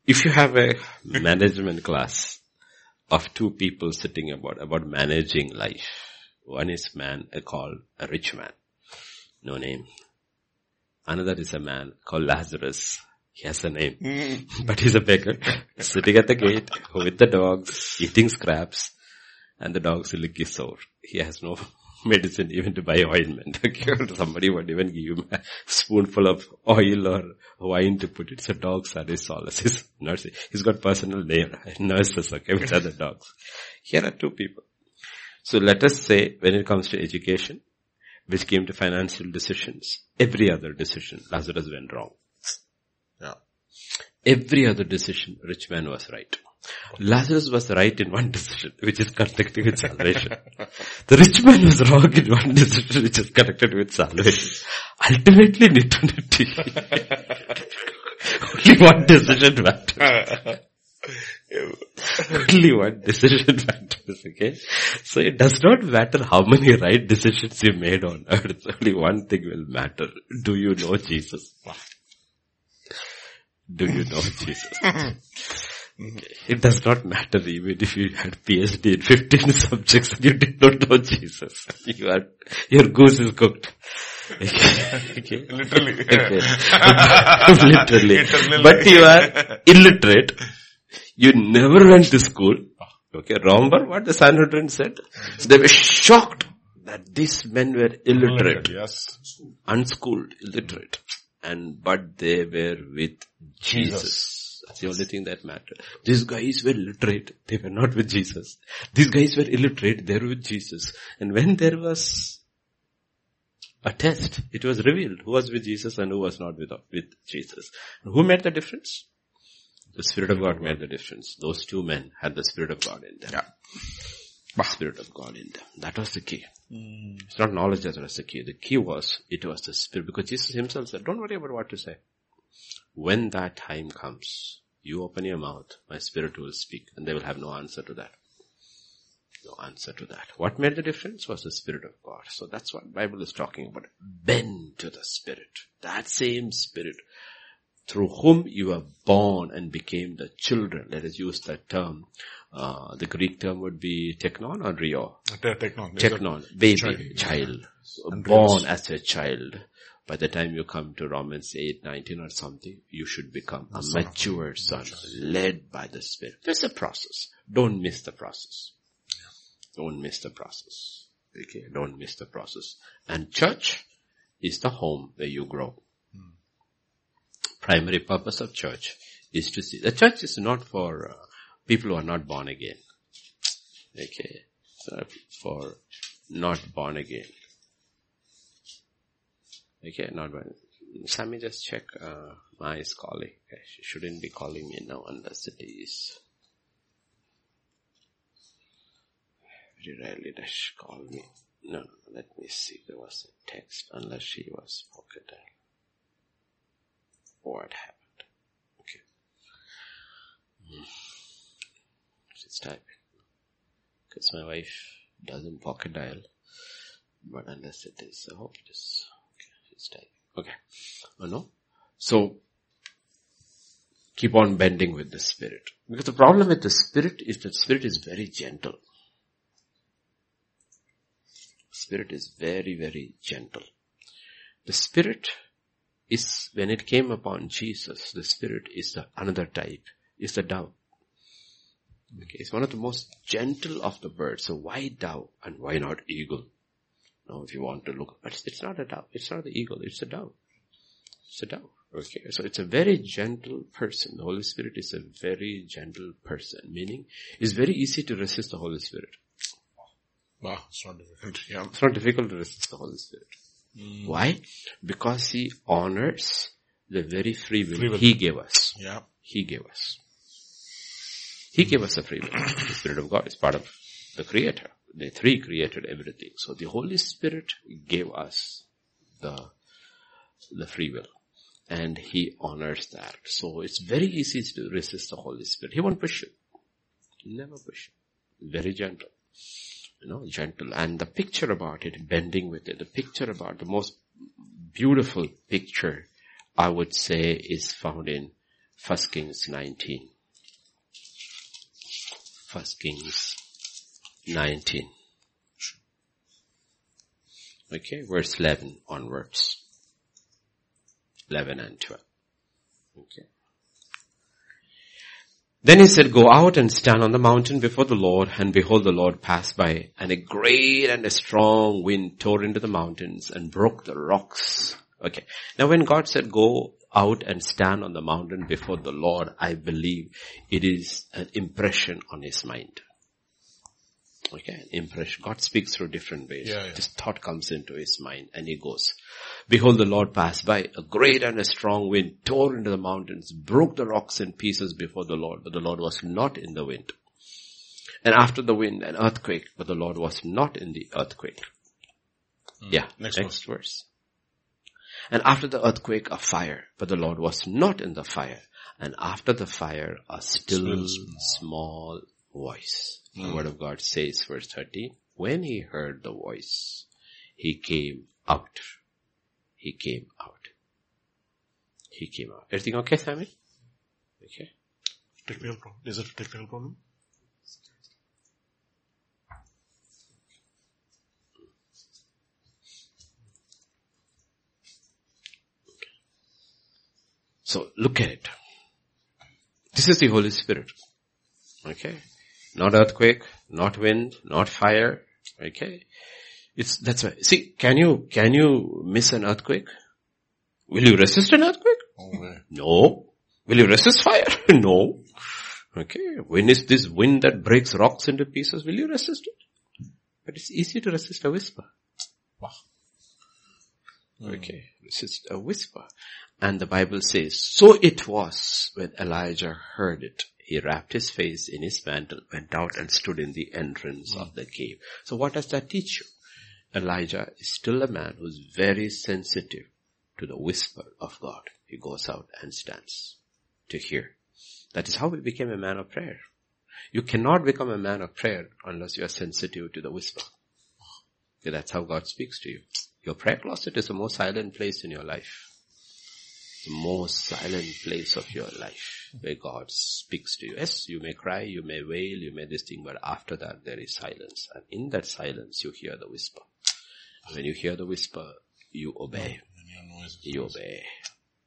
if you have a management class of two people sitting about, about managing life, One is man called a rich man. No name. Another is a man called Lazarus. He has a name. But he's a beggar. Sitting at the gate with the dogs, eating scraps. And the dog's leg is sore. He has no medicine even to buy ointment. Somebody would even give him a spoonful of oil or wine to put it. So dogs are his solace. His nurses. He's got personal nurses, okay, which are the dogs. Here are two people. So let us say, when it comes to education, which came to financial decisions, every other decision, Lazarus went wrong. Yeah. Every other decision, rich man was right. Lazarus was right in one decision, which is connected with salvation. The rich man was wrong in one decision, which is connected with salvation. Ultimately, in eternity, only one decision matters. Only one decision matters, okay? So it does not matter how many right decisions you made on earth. Only one thing will matter. Do you know Jesus? Do you know Jesus? Okay. It does not matter even if you had PhD in fifteen subjects and you did not know Jesus. You are, your goose is cooked. Okay. Okay. Literally. Okay. Literally. Literally. But you are illiterate. You never went to school. Okay, remember what the Sanhedrin said? They were shocked that these men were illiterate. Yes. Unschooled, illiterate. And, but they were with Jesus. Jesus. That's the only thing that mattered. These guys were literate. They were not with Jesus. These guys were illiterate. They were with Jesus. And when there was a test, it was revealed who was with Jesus and who was not with, with Jesus. And who made the difference? The Spirit of God made the difference. Those two men had the Spirit of God in them. Yeah. The Spirit of God in them. That was the key. Mm. It's not knowledge that was the key. The key was, it was the Spirit. Because Jesus himself said, don't worry about what to say. When that time comes, you open your mouth, my Spirit will speak, and they will have no answer to that. No answer to that. What made the difference was the Spirit of God. So that's what Bible is talking about. Bend to the Spirit. That same Spirit through whom you were born and became the children. Let us use that term. Uh, the Greek term would be technon or rio? Technon. Technon. Baby, child. Born as a child. By the time you come to Romans eight nineteen or something, you should become a mature son, led by the Spirit. There's a process. Don't miss the process. Don't miss the process. Okay, don't miss the process. And church is the home where you grow. Hmm. Primary purpose of church is to see. The church is not for uh, people who are not born again. Okay, so for not born again. Okay, not bad. Sammy, just check. Uh, Ma is calling. Okay, she shouldn't be calling me now unless it is. Very rarely does she call me. No, no, let me see. There was a text unless she was pocketed. What happened? Okay. Mm. She's typing. Because my wife doesn't pocket dial. But unless it is, I hope it is. Okay. Oh, no? So, keep on bending with the Spirit. Because the problem with the Spirit is that Spirit is very gentle. Spirit is very, very gentle. The Spirit is, when it came upon Jesus, the Spirit is the another type, is the dove. Okay, it's one of the most gentle of the birds. So why dove and why not eagle? No, if you want to look, but it's not a dove. It's not the eagle. It's a dove. It's a dove. Okay. So it's a very gentle person. The Holy Spirit is a very gentle person. Meaning, it's very easy to resist the Holy Spirit. Wow, it's not difficult. Yeah. It's not difficult to resist the Holy Spirit. Mm. Why? Because he honors the very free will, free will he gave us. Yeah. He gave us. He gave us a free will. The Spirit of God is part of the Creator. They three created everything. So the Holy Spirit gave us the the free will. And he honors that. So it's very easy to resist the Holy Spirit. He won't push you. Never push you. Very gentle. You know, gentle. And the picture about it, bending with it, the picture about the most beautiful picture, I would say, is found in First Kings nineteen. First Kings nineteen. Okay, verse eleven onwards. eleven and twelve. Okay. Then he said, "Go out and stand on the mountain before the Lord." And behold, the Lord passed by, and a great and a strong wind tore into the mountains and broke the rocks. Okay. Now when God said, "Go out and stand on the mountain before the Lord," I believe it is an impression on his mind. Okay, impression. God speaks through different ways. Yeah, yeah. This thought comes into his mind and he goes, "Behold, the Lord passed by. A great and a strong wind tore into the mountains, broke the rocks in pieces before the Lord. But the Lord was not in the wind. And after the wind, an earthquake. But the Lord was not in the earthquake." Mm. Yeah, next, next verse. verse. "And after the earthquake, a fire. But the Lord was not in the fire. And after the fire, a still, still small. small voice." The word of God says, verse thirteen, "When he heard the voice, he came out." He came out. He came out. Everything okay, Sammy? Okay. Technical problem. Is it a technical problem? Okay. So look at it. This is the Holy Spirit. Okay. Not earthquake, not wind, not fire. Okay, it's that's why. See, can you can you miss an earthquake? Will you resist an earthquake? Okay. No. Will you resist fire? No. Okay, when is this wind that breaks rocks into pieces? Will you resist it? But it's easy to resist a whisper. Wow. Mm. Okay, resist a whisper, and the Bible says, "So it was when Elijah heard it. He wrapped his face in his mantle, went out and stood in the entrance mm. of the cave." So what does that teach you? Elijah is still a man who is very sensitive to the whisper of God. He goes out and stands to hear. That is how he became a man of prayer. You cannot become a man of prayer unless you are sensitive to the whisper. Okay, that's how God speaks to you. Your prayer closet is the most silent place in your life. The most silent place of your life where God speaks to you. Yes, you may cry, you may wail, you may this thing, but after that there is silence. And in that silence you hear the whisper. When you hear the whisper, you obey. You obey.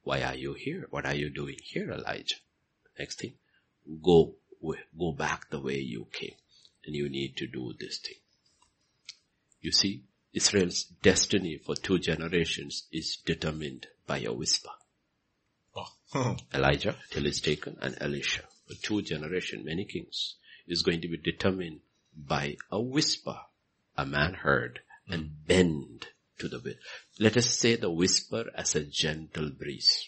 Why are you here? What are you doing here, Elijah? Next thing, go, go back the way you came. And you need to do this thing. You see, Israel's destiny for two generations is determined by a whisper. Oh. Elijah till he's taken, and Elisha, a two generation, many kings, is going to be determined by a whisper a man heard and mm. bend to the wind. Let us say the whisper as a gentle breeze.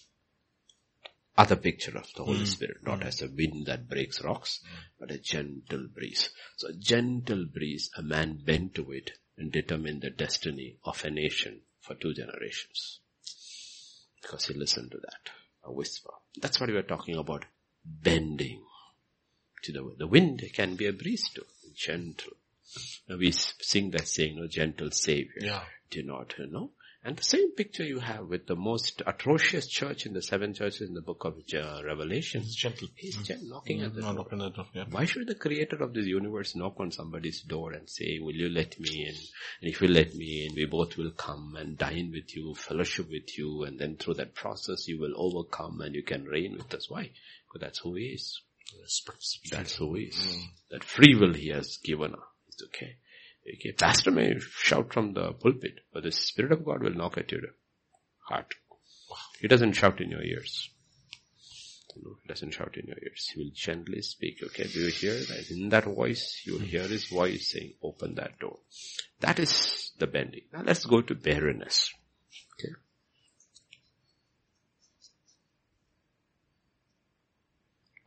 Other picture of the Holy mm. Spirit, not mm. as a wind that breaks rocks, mm. but a gentle breeze. So a gentle breeze, a man bent to it and determined the destiny of a nation for two generations. Because he listened to that. A whisper. That's what we are talking about. Bending to the wind. The wind can be a breeze too. Gentle. Now we sing that saying, "No, gentle Savior." Yeah. Do not, you know. And the same picture you have with the most atrocious church in the seven churches in the book of Revelation. He's gentle. He's mm. knocking mm. at the door. Knocking at the door, yeah. Why should the creator of this universe knock on somebody's door and say, "Will you let me in? And if you let me in, we both will come and dine with you, fellowship with you, and then through that process you will overcome and you can reign with us." Why? Because that's who he is. That's who he is. Mm. That free will he has given us. It's okay. Okay, pastor may shout from the pulpit, but the Spirit of God will knock at your heart. He doesn't shout in your ears. No, he doesn't shout in your ears. He will gently speak. Okay, do you hear that? In that voice, you will hear his voice saying, "Open that door." That is the bending. Now let's go to barrenness. Okay.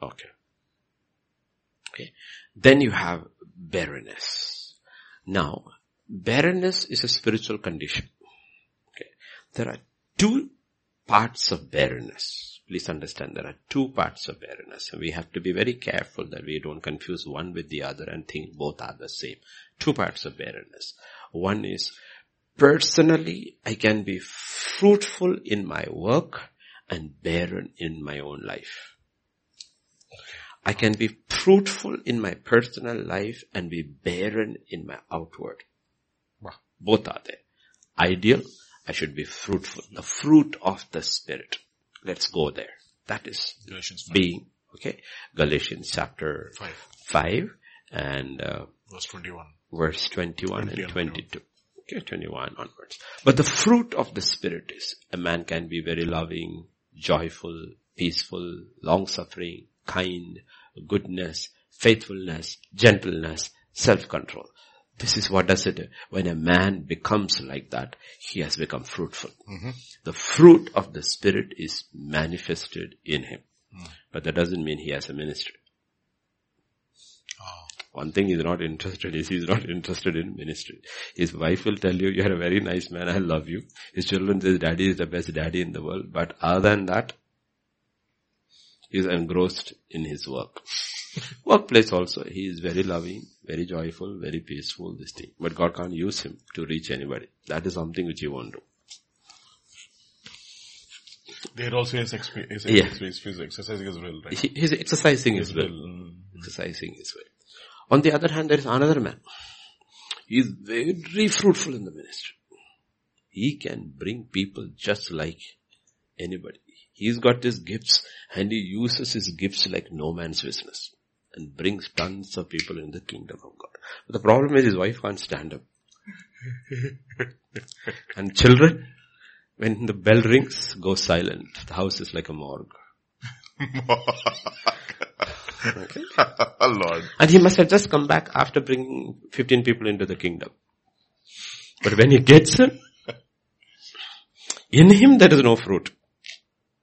Okay. Okay. Then you have barrenness. Now, barrenness is a spiritual condition. Okay. There are two parts of barrenness. Please understand, there are two parts of barrenness. And we have to be very careful that we don't confuse one with the other and think both are the same. Two parts of barrenness. One is, personally, I can be fruitful in my work and barren in my own life. I can be fruitful in my personal life and be barren in my outward. Wow. Both are there. ideal. I should be fruitful. The fruit of the Spirit. Let's go there. That is being, okay? Galatians chapter five, five and uh, verse twenty-one. Verse twenty-one, twenty and twenty-two. Okay, twenty-one onwards. But the fruit of the Spirit is, a man can be very loving, joyful, peaceful, long-suffering, kind, goodness, faithfulness, gentleness, self-control. This is what does it. When a man becomes like that, he has become fruitful. Mm-hmm. The fruit of the Spirit is manifested in him. Mm. But that doesn't mean he has a ministry. Oh. One thing he's not interested is he's not interested in ministry. His wife will tell you, you're a very nice man, I love you. His children say, daddy is the best daddy in the world. But other than that, he's engrossed in his work. Workplace also, he is very loving, very joyful, very peaceful, this thing. But God can't use him to reach anybody. That is something which he won't do. There also is exp- is yeah. exercise, he's exercising his will, right? He is exercising his, his will. will. Mm-hmm. Exercising his will. On the other hand, there is another man. He is very fruitful in the ministry. He can bring people just like anybody. He's got his gifts and he uses his gifts like no man's business and brings tons of people in the kingdom of God. But the problem is his wife can't stand up. And children, when the bell rings, go silent. The house is like a morgue. Okay. Lord. And he must have just come back after bringing fifteen people into the kingdom. But when he gets in, in him there is no fruit.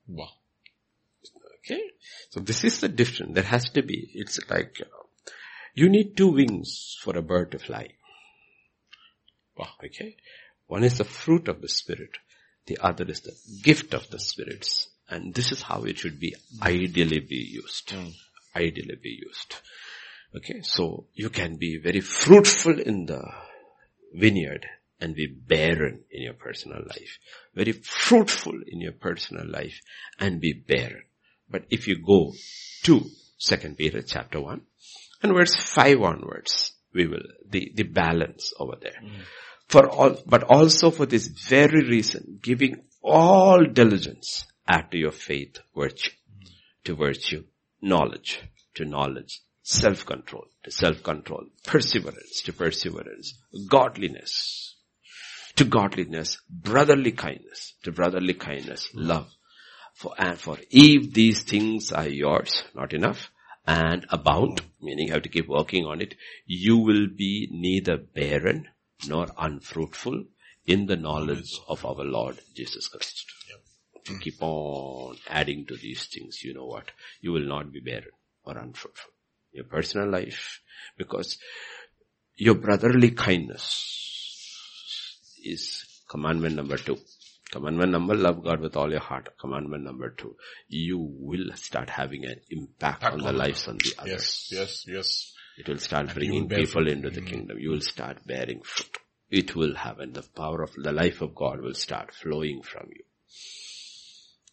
Wow. Okay. So this is the difference. There has to be, it's like, you know, you need two wings for a bird to fly. Wow. Okay. One is the fruit of the Spirit. The other is the gift of the spirits. And this is how it should be ideally be used. Mm. Ideally be used. Okay. So you can be very fruitful in the vineyard and be barren in your personal life. Very fruitful in your personal life and be barren. But if you go to Second Peter chapter one and verse five onwards, we will, the, the balance over there. Mm. For all, but also for this very reason, giving all diligence, add to your faith virtue, mm. to virtue knowledge, to knowledge self-control, to self-control perseverance, to perseverance godliness, to godliness, brotherly kindness, to brotherly kindness, love. For, and for if these things are yours, not enough, and abound, meaning you have to keep working on it, you will be neither barren nor unfruitful in the knowledge of our Lord Jesus Christ. Yep. To keep on adding to these things, you know what? You will not be barren or unfruitful. Your personal life, because your brotherly kindness is commandment number two. Commandment number, love God with all your heart. Commandment number two, you will start having an impact on the lives on the others. Yes, yes, yes. It will start and bringing will people fruit. into the mm. kingdom. You will start bearing fruit. It will happen. The power of the life of God will start flowing from you.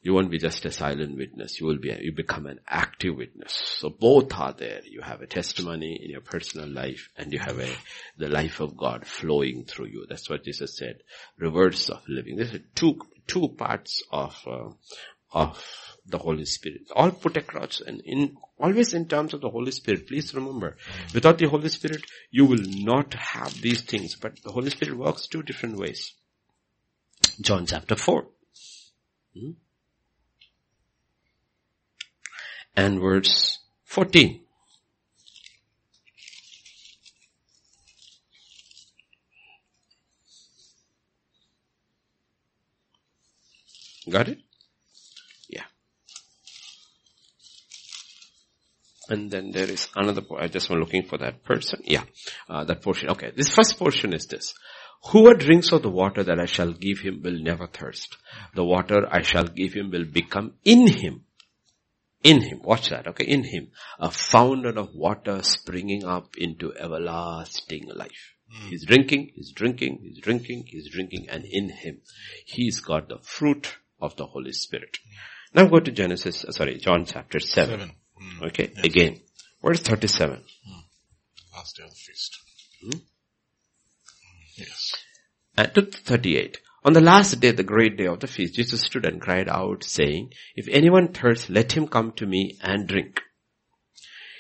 You won't be just a silent witness. You will be, you become an active witness. So both are there. You have a testimony in your personal life and you have a, the life of God flowing through you. That's what Jesus said. Reverse of living. These are two, two parts of, uh, of the Holy Spirit. All put across and in, always in terms of the Holy Spirit. Please remember, without the Holy Spirit, you will not have these things. But the Holy Spirit works two different ways. John chapter four. Hmm? And verse fourteen. Got it? Yeah. And then there is another, po- I just was looking for that person. Yeah, uh, that portion. Okay, this first portion is this. Whoever drinks of the water that I shall give him will never thirst. The water I shall give him will become in him. In him, watch that, okay, in him, a fountain of water springing up into everlasting life. Mm. He's drinking, he's drinking, he's drinking, he's drinking, and in him, he's got the fruit of the Holy Spirit. Now go to Genesis, sorry, John chapter seven. seven. Mm. Okay, yes. Again, verse thirty-seven. Mm. Last day of the feast. Mm? Yes. to thirty-eight. On the last day, the great day of the feast, Jesus stood and cried out, saying, if anyone thirsts, let him come to me and drink.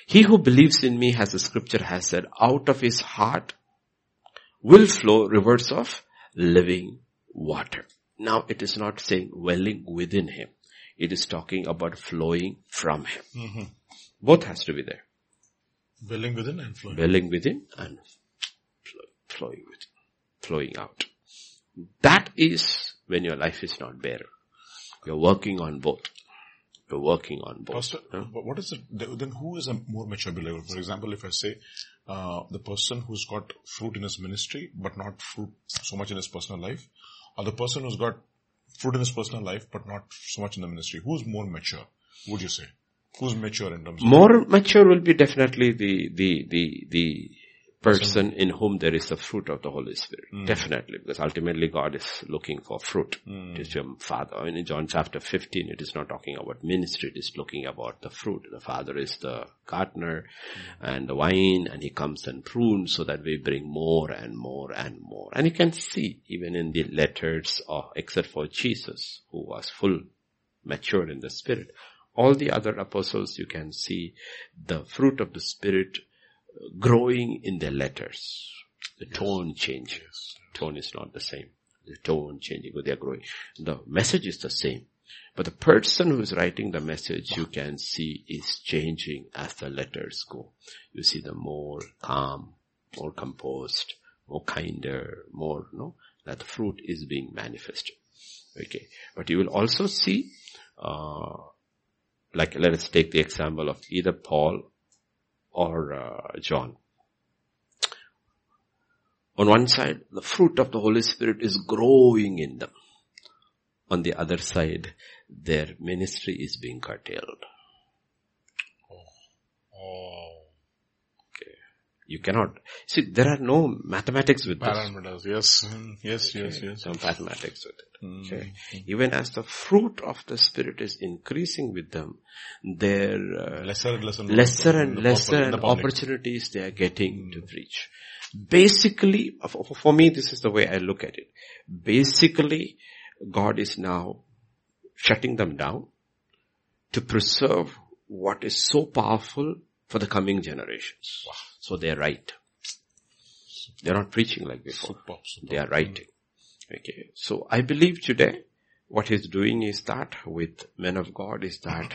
He who believes in me, as the scripture has said, out of his heart will flow rivers of living water. Now it is not saying welling within him. It is talking about flowing from him. Mm-hmm. Both has to be there. Welling within and flowing. Welling within and flowing within, flowing out. That is when your life is not bare. You're working on both. You're working on both. Pastor, huh? What is it? Then who is a more mature believer? For example, if I say uh, the person who's got fruit in his ministry, but not fruit so much in his personal life, or the person who's got fruit in his personal life, but not so much in the ministry, who's more mature? Would you say who's mature in terms? More of mature will be definitely the the the the. person in whom there is the fruit of the Holy Spirit. Mm. Definitely. Because ultimately God is looking for fruit. Mm. It is your Father. I mean, in John chapter fifteen, it is not talking about ministry. It is looking about the fruit. The Father is the gardener mm. and the vine, and he comes and prunes so that we bring more and more and more. And you can see even in the letters, of, except for Jesus, who was full, matured in the Spirit. All the other apostles, you can see the fruit of the Spirit growing in their letters. The yes. tone changes. Yes. Tone is not the same. The tone changes, but they are growing. The message is the same. But the person who is writing the message, you can see, is changing as the letters go. You see the more calm, more composed, more kinder, more, no, that the fruit is being manifested. Okay. But you will also see, uh, like let us take the example of either Paul or uh, John. On one side, the fruit of the Holy Spirit is growing in them. On the other side, their ministry is being curtailed. Oh. Oh. Okay. You cannot. See, there are no mathematics with Parameters, this. Parameters, yes. Yes, okay. yes, yes. No mathematics with it. Mm. Okay. Mm. Even as the fruit of the Spirit is increasing with them, their uh, lesser and lesser, lesser, and lesser and opportunities they are getting mm. to preach. Basically, for me, this is the way I look at it. Basically, God is now shutting them down to preserve what is so powerful for the coming generations. Wow. So they are right. They are not preaching like before. Super, super. They are writing. Okay. So I believe today what he's doing is that with men of God is that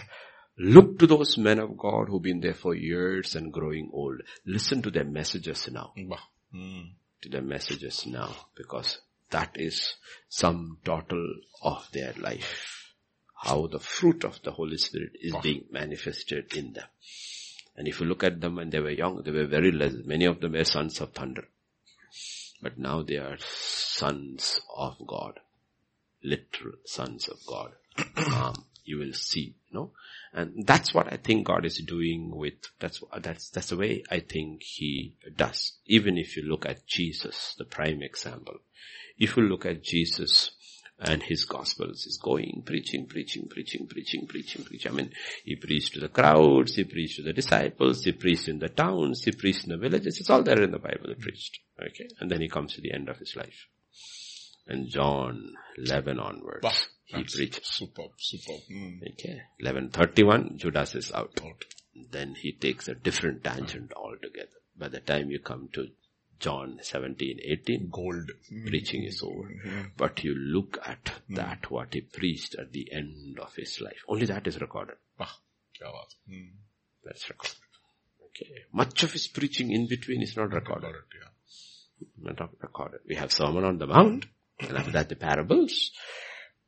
look to those men of God who've been there for years and growing old. Listen to their messages now. Mm. To their messages now, because that is some total of their life. How the fruit of the Holy Spirit is wow. being manifested in them. And if you look at them when they were young, they were very less. Many of them were sons of thunder. But now they are sons of God. Literal sons of God. um, you will see, no? And that's what I think God is doing with, that's, that's, that's the way I think he does. Even if you look at Jesus, the prime example. If you look at Jesus and his gospels, is going, preaching, preaching, preaching, preaching, preaching, preaching. I mean, he preached to the crowds, he preached to the disciples, he preached in the towns, he preached in the villages. It's all there in the Bible, he preached. Okay. And then he comes to the end of his life. And John eleven onwards, bah, he preaches. Superb, superb. Mm. Okay. eleven thirty-one, Judas is out. out. Then he takes a different tangent mm. altogether. By the time you come to John seventeen, eighteen, gold preaching is over. Yeah. But you look at that, mm. what he preached at the end of his life. Only that is recorded. Ah, mm. That's recorded. Okay. Much of his preaching in between is not recorded. Yeah. Not recorded. We have Sermon on the Mount, and after that the parables.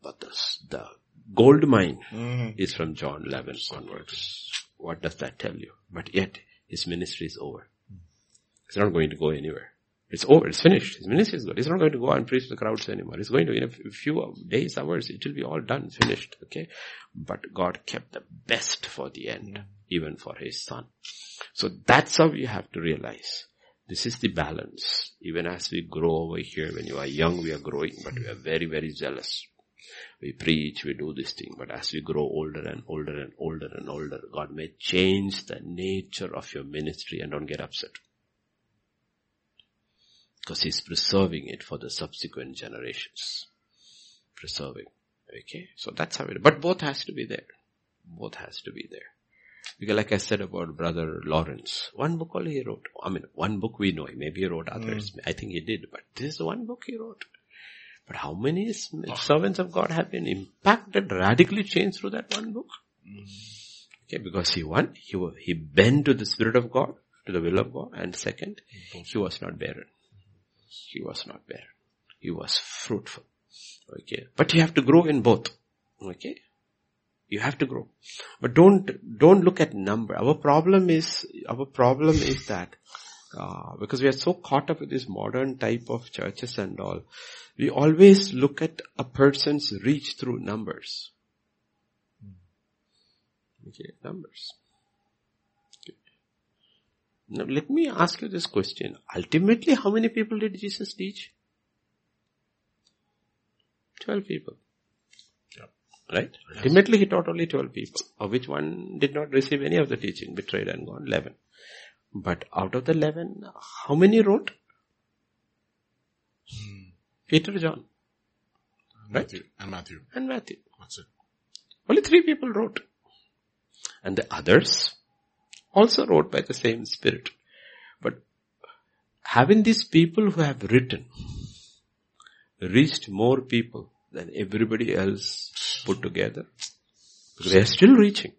But the, the gold mine mm. is from John eleven onwards. What does that tell you? But yet, his ministry is over. It's not going to go anywhere. It's over. It's finished. His ministry is good. He's not going to go and preach to the crowds anymore. He's going to, in a few days, hours, it will be all done, finished. Okay. But God kept the best for the end, yeah. even for his son. So that's how you have to realize. This is the balance. Even as we grow over here, when you are young, we are growing, but we are very, very zealous. We preach, we do this thing, but as we grow older and older and older and older, God may change the nature of your ministry, and don't get upset. because he's preserving it for the subsequent generations. Preserving. Okay, so that's how it, but both has to be there. Both has to be there. Because like I said about Brother Lawrence, one book only he wrote. I mean, one book we know. Maybe he wrote others. Mm. I think he did, but this is one book he wrote. But how many servants of God have been impacted, radically changed through that one book? Mm. Okay, because he one, he he bent to the Spirit of God, to the will of God, and second, he was not barren. He was not barren. He was fruitful. Okay, but you have to grow in both. Okay, you have to grow, but don't don't look at number. Our problem is our problem is that uh, because we are so caught up with this modern type of churches and all, we always look at a person's reach through numbers. Okay, numbers. Okay. Now let me ask you this question: ultimately, how many people did Jesus teach? Twelve people. Yep. Right? Yes. Ultimately, he taught only twelve people, of which one did not receive any of the teaching, betrayed and gone, eleven. But out of the eleven, how many wrote? Hmm. Peter, John. And right? Matthew. And Matthew. And Matthew. That's it. Only three people wrote. And the others also wrote by the same Spirit. But having these people who have written reached more people than everybody else put together, because they are still reaching.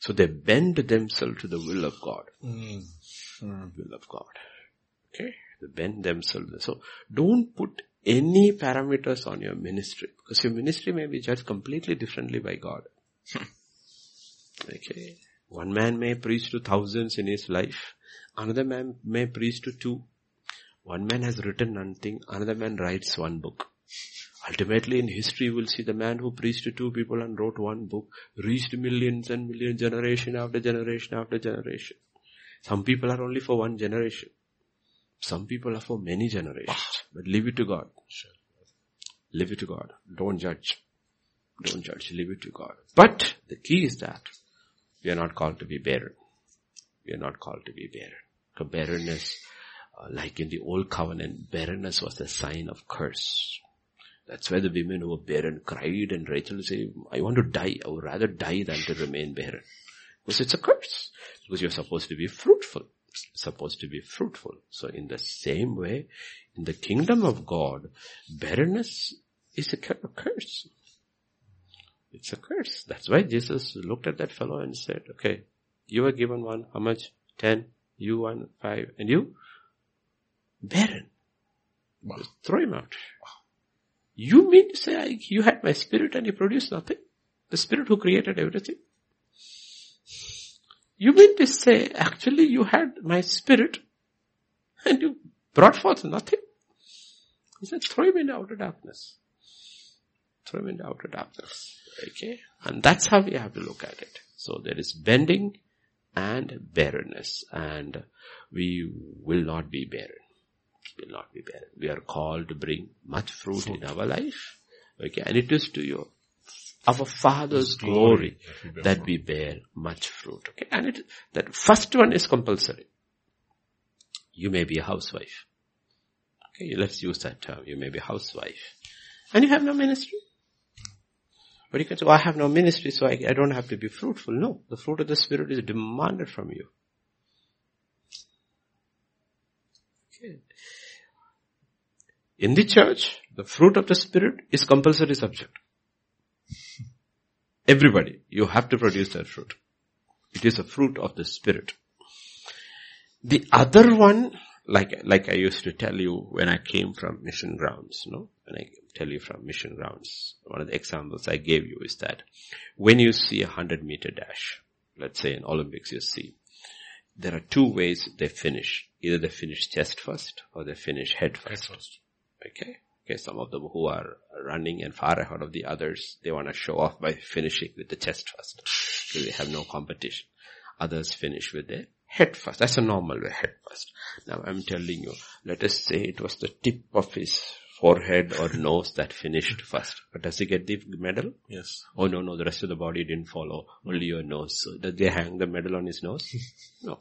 So they bend themselves to the will of God. Mm. Mm. Will of God. Okay? They bend themselves. So don't put any parameters on your ministry, because your ministry may be judged completely differently by God. Okay, one man may preach to thousands in his life, another man may preach to two. One man has written nothing, another man writes one book. Ultimately in history we'll see the man who preached to two people and wrote one book reached millions and millions, generation after generation after generation. Some people are only for one generation. Some people are for many generations. But leave it to God. Leave it to God. Don't judge. Don't judge. Leave it to God. But the key is that we are not called to be barren. We are not called to be barren. Because barrenness, uh, like in the old covenant, barrenness was a sign of curse. That's why the women who were barren cried, and Rachel said, I want to die. I would rather die than to remain barren. Because it's a curse. Because you're supposed to be fruitful. Supposed to be fruitful. So in the same way, in the kingdom of God, barrenness is a curse. It's a curse. That's why Jesus looked at that fellow and said, okay, you were given one, how much? Ten. You one, five. And you? Barren. Wow. Just throw him out. Wow. You mean to say I, you had my Spirit and you produced nothing? The Spirit who created everything? You mean to say actually you had my Spirit and you brought forth nothing? He said, throw him into outer darkness. Throw him into outer darkness. Okay, and that's how we have to look at it. So there is bending and barrenness, and we will not be barren. Will not be barren. We are called to bring much fruit, fruit. in our life. Okay, and it is to your our Father's glory, glory that we bear much fruit. Okay, and it that first one is compulsory. You may be a housewife. Okay, let's use that term. You may be a housewife, and you have no ministry. But you can say, well, I have no ministry, so I, I don't have to be fruitful. No, the fruit of the Spirit is demanded from you. Okay. In the church, the fruit of the Spirit is compulsory subject. Everybody, you have to produce that fruit. It is a fruit of the Spirit. The other one, like like I used to tell you when I came from mission grounds, no? When I tell you from mission grounds, one of the examples I gave you is that when you see a hundred meter dash, let's say in Olympics you see, there are two ways they finish. Either they finish chest first or they finish head first. Head first. Okay. Okay, some of them who are running and far ahead of the others, they want to show off by finishing with the chest first. Because they have no competition. Others finish with their head first. That's a normal way, head first. Now I'm telling you, let us say it was the tip of his forehead or nose that finished first. But does he get the medal? Yes. Oh no, no, the rest of the body didn't follow. Only your nose. So did they hang the medal on his nose? No.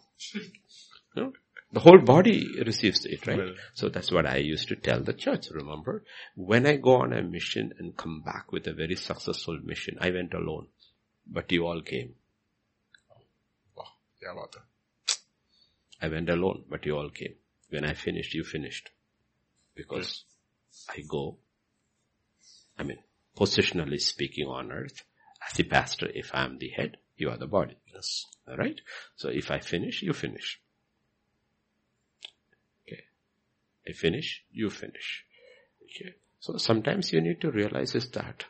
No. The whole body receives it, right? Well, so that's what I used to tell the church, remember? When I go on a mission and come back with a very successful mission, I went alone, but you all came. Wow. Yeah, Mata. I went alone, but you all came. When I finished, you finished. Because yes. I go, I mean, positionally speaking on earth, as the pastor, if I am the head, you are the body. Yes. All right? So if I finish, you finish. I finish, you finish. Okay. So sometimes you need to realize is that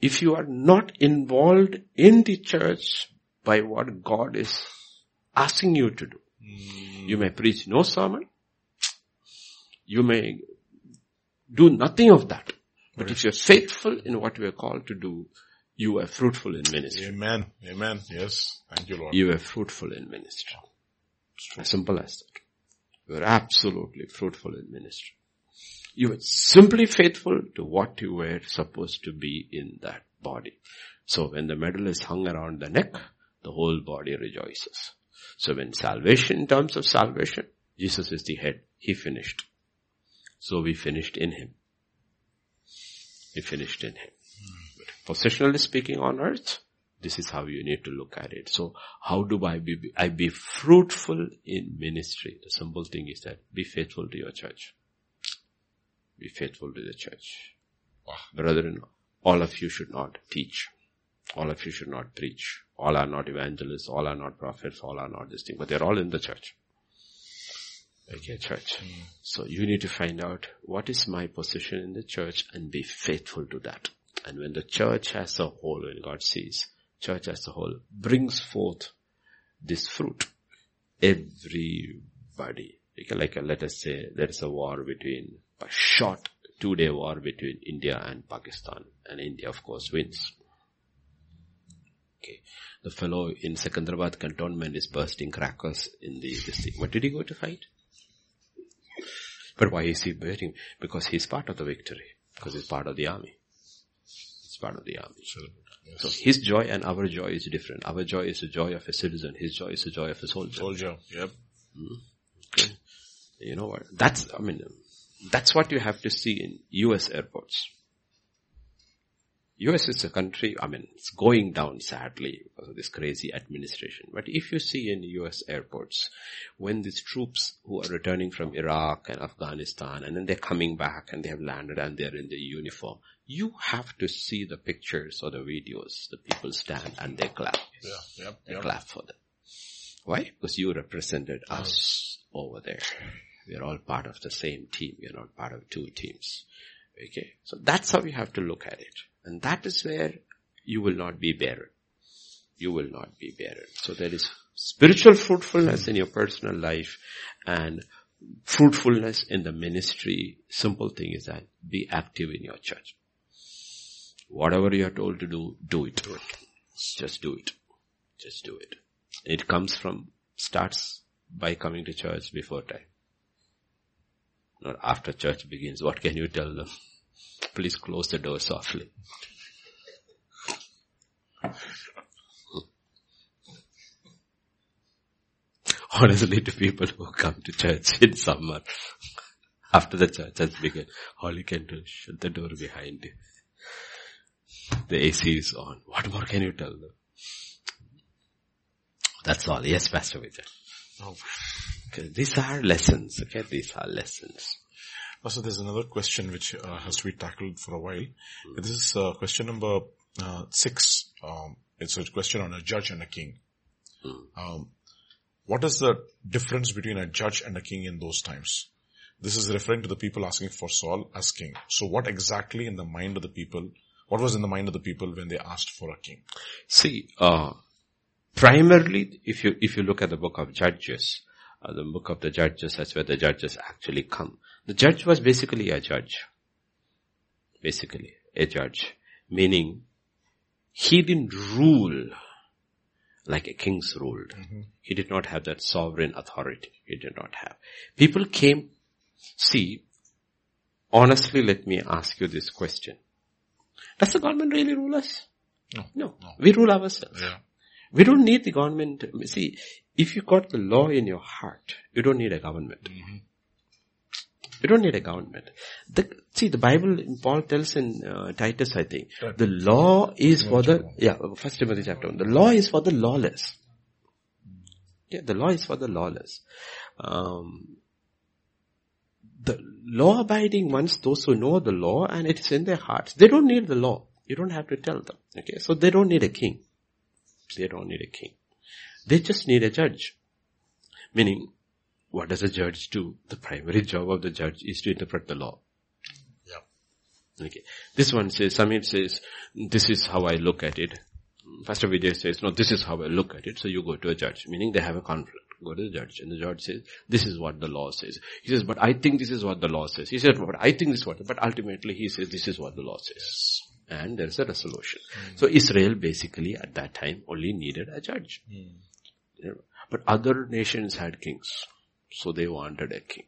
if you are not involved in the church by what God is asking you to do, mm. you may preach no sermon, you may do nothing of that. But right. if you're faithful in what we are called to do, you are fruitful in ministry. Amen. Amen. Yes. Thank you, Lord. You are fruitful in ministry. As simple as that. You were absolutely fruitful in ministry. You were simply faithful to what you were supposed to be in that body. So when the medal is hung around the neck, the whole body rejoices. So when salvation, in terms of salvation, Jesus is the head. He finished. So we finished in Him. We finished in Him. But positionally speaking on earth, this is how you need to look at it. So how do I be, I be fruitful in ministry? The simple thing is that be faithful to your church. Be faithful to the church. Wow. Brethren, all of you should not teach. All of you should not preach. All are not evangelists. All are not prophets. All are not this thing. But they're all in the church. Okay, church. Mm. So you need to find out what is my position in the church and be faithful to that. And when the church as a whole, when God sees, church as a whole brings forth this fruit. Everybody, like a, let us say there is a war between, a short two-day war between India and Pakistan, and India of course wins. Okay, the fellow in Secunderabad cantonment is bursting crackers in the this thing. What did he go to fight? But why is he bursting? Because he's part of the victory. Because he's part of the army. He's part of the army. Sure. Yes. So his joy and our joy is different. Our joy is the joy of a citizen. His joy is the joy of a soldier. Soldier, yep. Mm-hmm. Okay. You know what? That's, I mean, that's what you have to see in U S airports. U S is a country, I mean, it's going down sadly because of this crazy administration. But if you see in U S airports, when these troops who are returning from Iraq and Afghanistan, and then they're coming back and they have landed and they're in the uniform, you have to see the pictures or the videos. The people stand and they clap. Yeah, yep, they yep. clap for them. Why? Because you represented yeah. us over there. We are all part of the same team. We are not part of two teams. Okay. So that's how you have to look at it. And that is where you will not be barren. You will not be barren. So there is spiritual fruitfulness in your personal life and fruitfulness in the ministry. Simple thing is that be active in your church. Whatever you are told to do, do it. Just do it. Just do it. It comes from, starts by coming to church before time. Not after church begins. What can you tell them? Please close the door softly. Honestly, to people who come to church in summer, after the church has begun, all you can do is shut the door behind you. The A C is on. What more can you tell them? That's all. Yes, Pastor Vijay. Oh. Okay, these are lessons. Okay, these are lessons. Also, there's another question which uh, has to be tackled for a while. This is uh, question number uh, six. Um, it's a question on a judge and a king. Um, what is the difference between a judge and a king in those times? This is referring to the people asking for Saul as king. So what exactly in the mind of the people, what was in the mind of the people when they asked for a king? See, uh, primarily, if you if you look at the book of Judges, uh, the book of the Judges, that's where the judges actually come. The judge was basically a judge. Basically, a judge. Meaning, he didn't rule like a king's ruled. Mm-hmm. He did not have that sovereign authority. He did not have. People came, see, honestly, let me ask you this question. Does the government really rule us? No. No. no. We rule ourselves. Yeah. We don't need the government. See, If you got the law in your heart, you don't need a government. Mm-hmm. You don't need a government. The, see, the Bible, Paul tells in uh, Titus, I think, right. the law is for the, yeah, First Timothy chapter one. The law is for the lawless. Yeah, the law is for the lawless. Um, the law-abiding ones, those who know the law, and it's in their hearts. They don't need the law. You don't have to tell them. Okay, so they don't need a king. They don't need a king. They just need a judge. Meaning, what does a judge do? The primary job of the judge is to interpret the law. Yeah. Okay. This one says, Samir says, this is how I look at it. Pastor Vijay says, no, this is how I look at it. So you go to a judge. Meaning they have a conflict. Go to the judge. And the judge says, this is what the law says. He says, but I think this is what the law says. He says, but I think this is what. But ultimately he says, this is what the law says. Yes. And there's a resolution. Mm. So Israel basically at that time only needed a judge. Mm. But other nations had kings. So they wanted a king.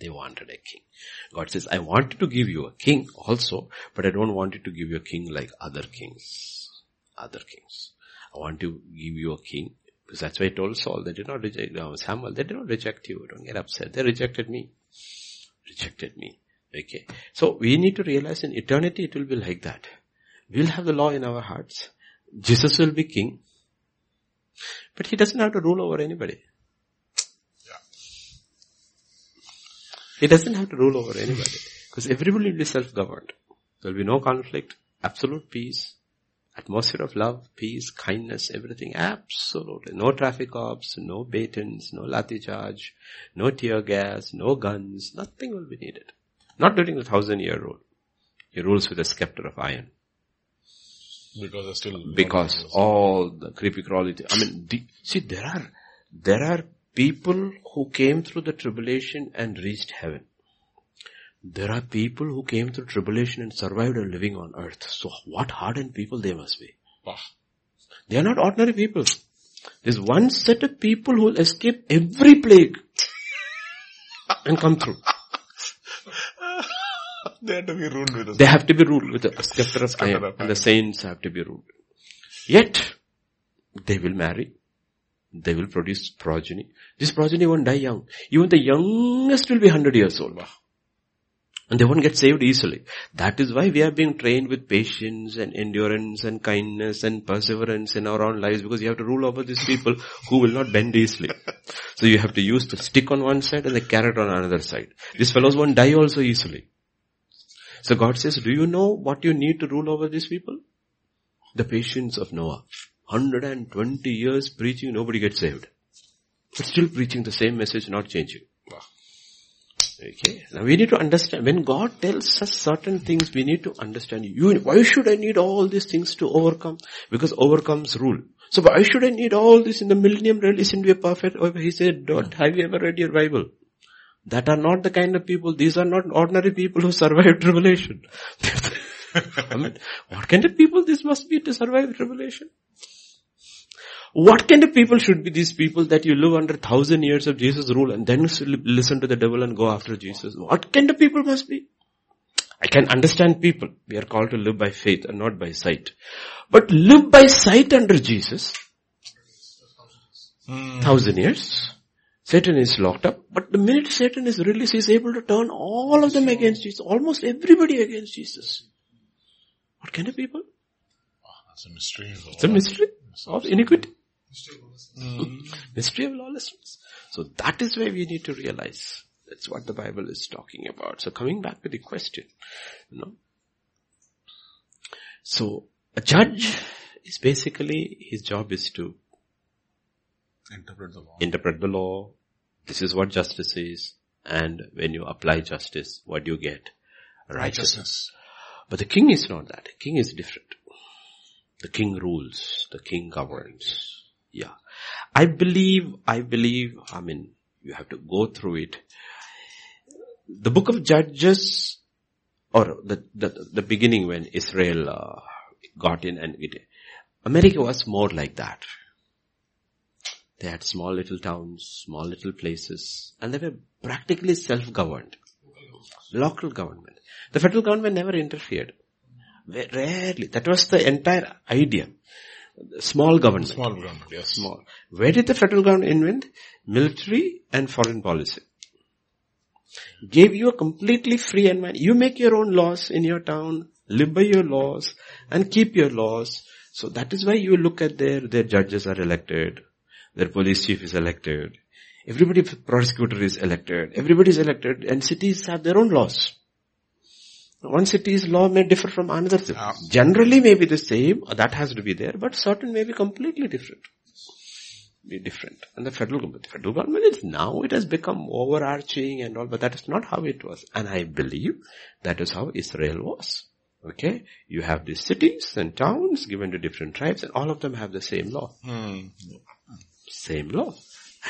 They wanted a king. God says, I wanted to give you a king also, but I don't want you to give you a king like other kings. Other kings. I want to give you a king. Because that's why I told Saul, they did not reject no, Samuel, they did not reject you. Don't get upset. They rejected me. Rejected me. Okay. So we need to realize in eternity it will be like that. We'll have the law in our hearts. Jesus will be king. But he doesn't have to rule over anybody. Yeah. He doesn't have to rule over anybody. Because everybody will be self-governed. There will be no conflict, absolute peace, atmosphere of love, peace, kindness, everything. Absolutely. No traffic cops, no batons, no lathi charge, no tear gas, no guns. Nothing will be needed. Not during the thousand-year rule. He rules with a scepter of iron. Because, still because all the creepy crawly. Th- I mean, the, see, there are there are people who came through the tribulation and reached heaven. There are people who came through tribulation and survived and living on earth. So, what hardened people they must be! Wow. They are not ordinary people. There's one set of people who will escape every plague and come through. They have to be ruled with us. They have to be ruled with a scepter of iron. And the saints have to be ruled. Yet, they will marry. They will produce progeny. This progeny won't die young. Even the youngest will be one hundred years old. And they won't get saved easily. That is why we are being trained with patience and endurance and kindness and perseverance in our own lives. Because you have to rule over these people who will not bend easily. So you have to use the stick on one side and the carrot on another side. These fellows won't die also easily. So God says, do you know what you need to rule over these people? The patience of Noah. one hundred twenty years preaching, nobody gets saved. But still preaching the same message, not changing. Wow. Okay. Now we need to understand, when God tells us certain things, we need to understand, you, why should I need all these things to overcome? Because overcomes rule. So why should I need all this in the millennium realm? Isn't we perfect? He said, don't, have you ever read your Bible? That are not the kind of people, these are not ordinary people who survived tribulation. I mean, what kind of people this must be to survive tribulation? What kind of people should be these people that you live under thousand years of Jesus' rule and then listen to the devil and go after Jesus? What kind of people must be? I can understand people. We are called to live by faith and not by sight. But live by sight under Jesus. Mm. Thousand years. Satan is locked up, but the minute Satan is released, he is able to turn all of them against Jesus, almost everybody against Jesus. What kind of people? Oh, that's a mystery. Of it's a mystery of iniquity. Mystery of, mm. mystery of lawlessness. So that is where we need to realize. That's what the Bible is talking about. So coming back to the question, you know. So a judge is basically, his job is to interpret the law. Interpret the law. This is what justice is. And when you apply justice, what do you get? Righteousness. Righteousness. But the king is not that. The king is different. The king rules. The king governs. Yeah. I believe, I believe, I mean, you have to go through it. The book of Judges, or the, the, the beginning when Israel uh, got in, and it, America was more like that. They had small little towns, small little places, and they were practically self-governed. Local government. The federal government never interfered. Rarely. That was the entire idea. Small government. Small government, yes. Small. Where did the federal government invent? Military and foreign policy. Gave you a completely free environment. You make your own laws in your town, live by your laws, and keep your laws. So that is why you look at their, their judges are elected, their police chief is elected, everybody prosecutor is elected, everybody is elected, and cities have their own laws. One city's law may differ from another city. Yeah. Generally may be the same, that has to be there, but certain may be completely different. Be different. And the federal government, the federal government is now, it has become overarching and all, but that is not how it was. And I believe that is how Israel was. Okay? You have these cities and towns given to different tribes, and all of them have the same law. Mm. Same law.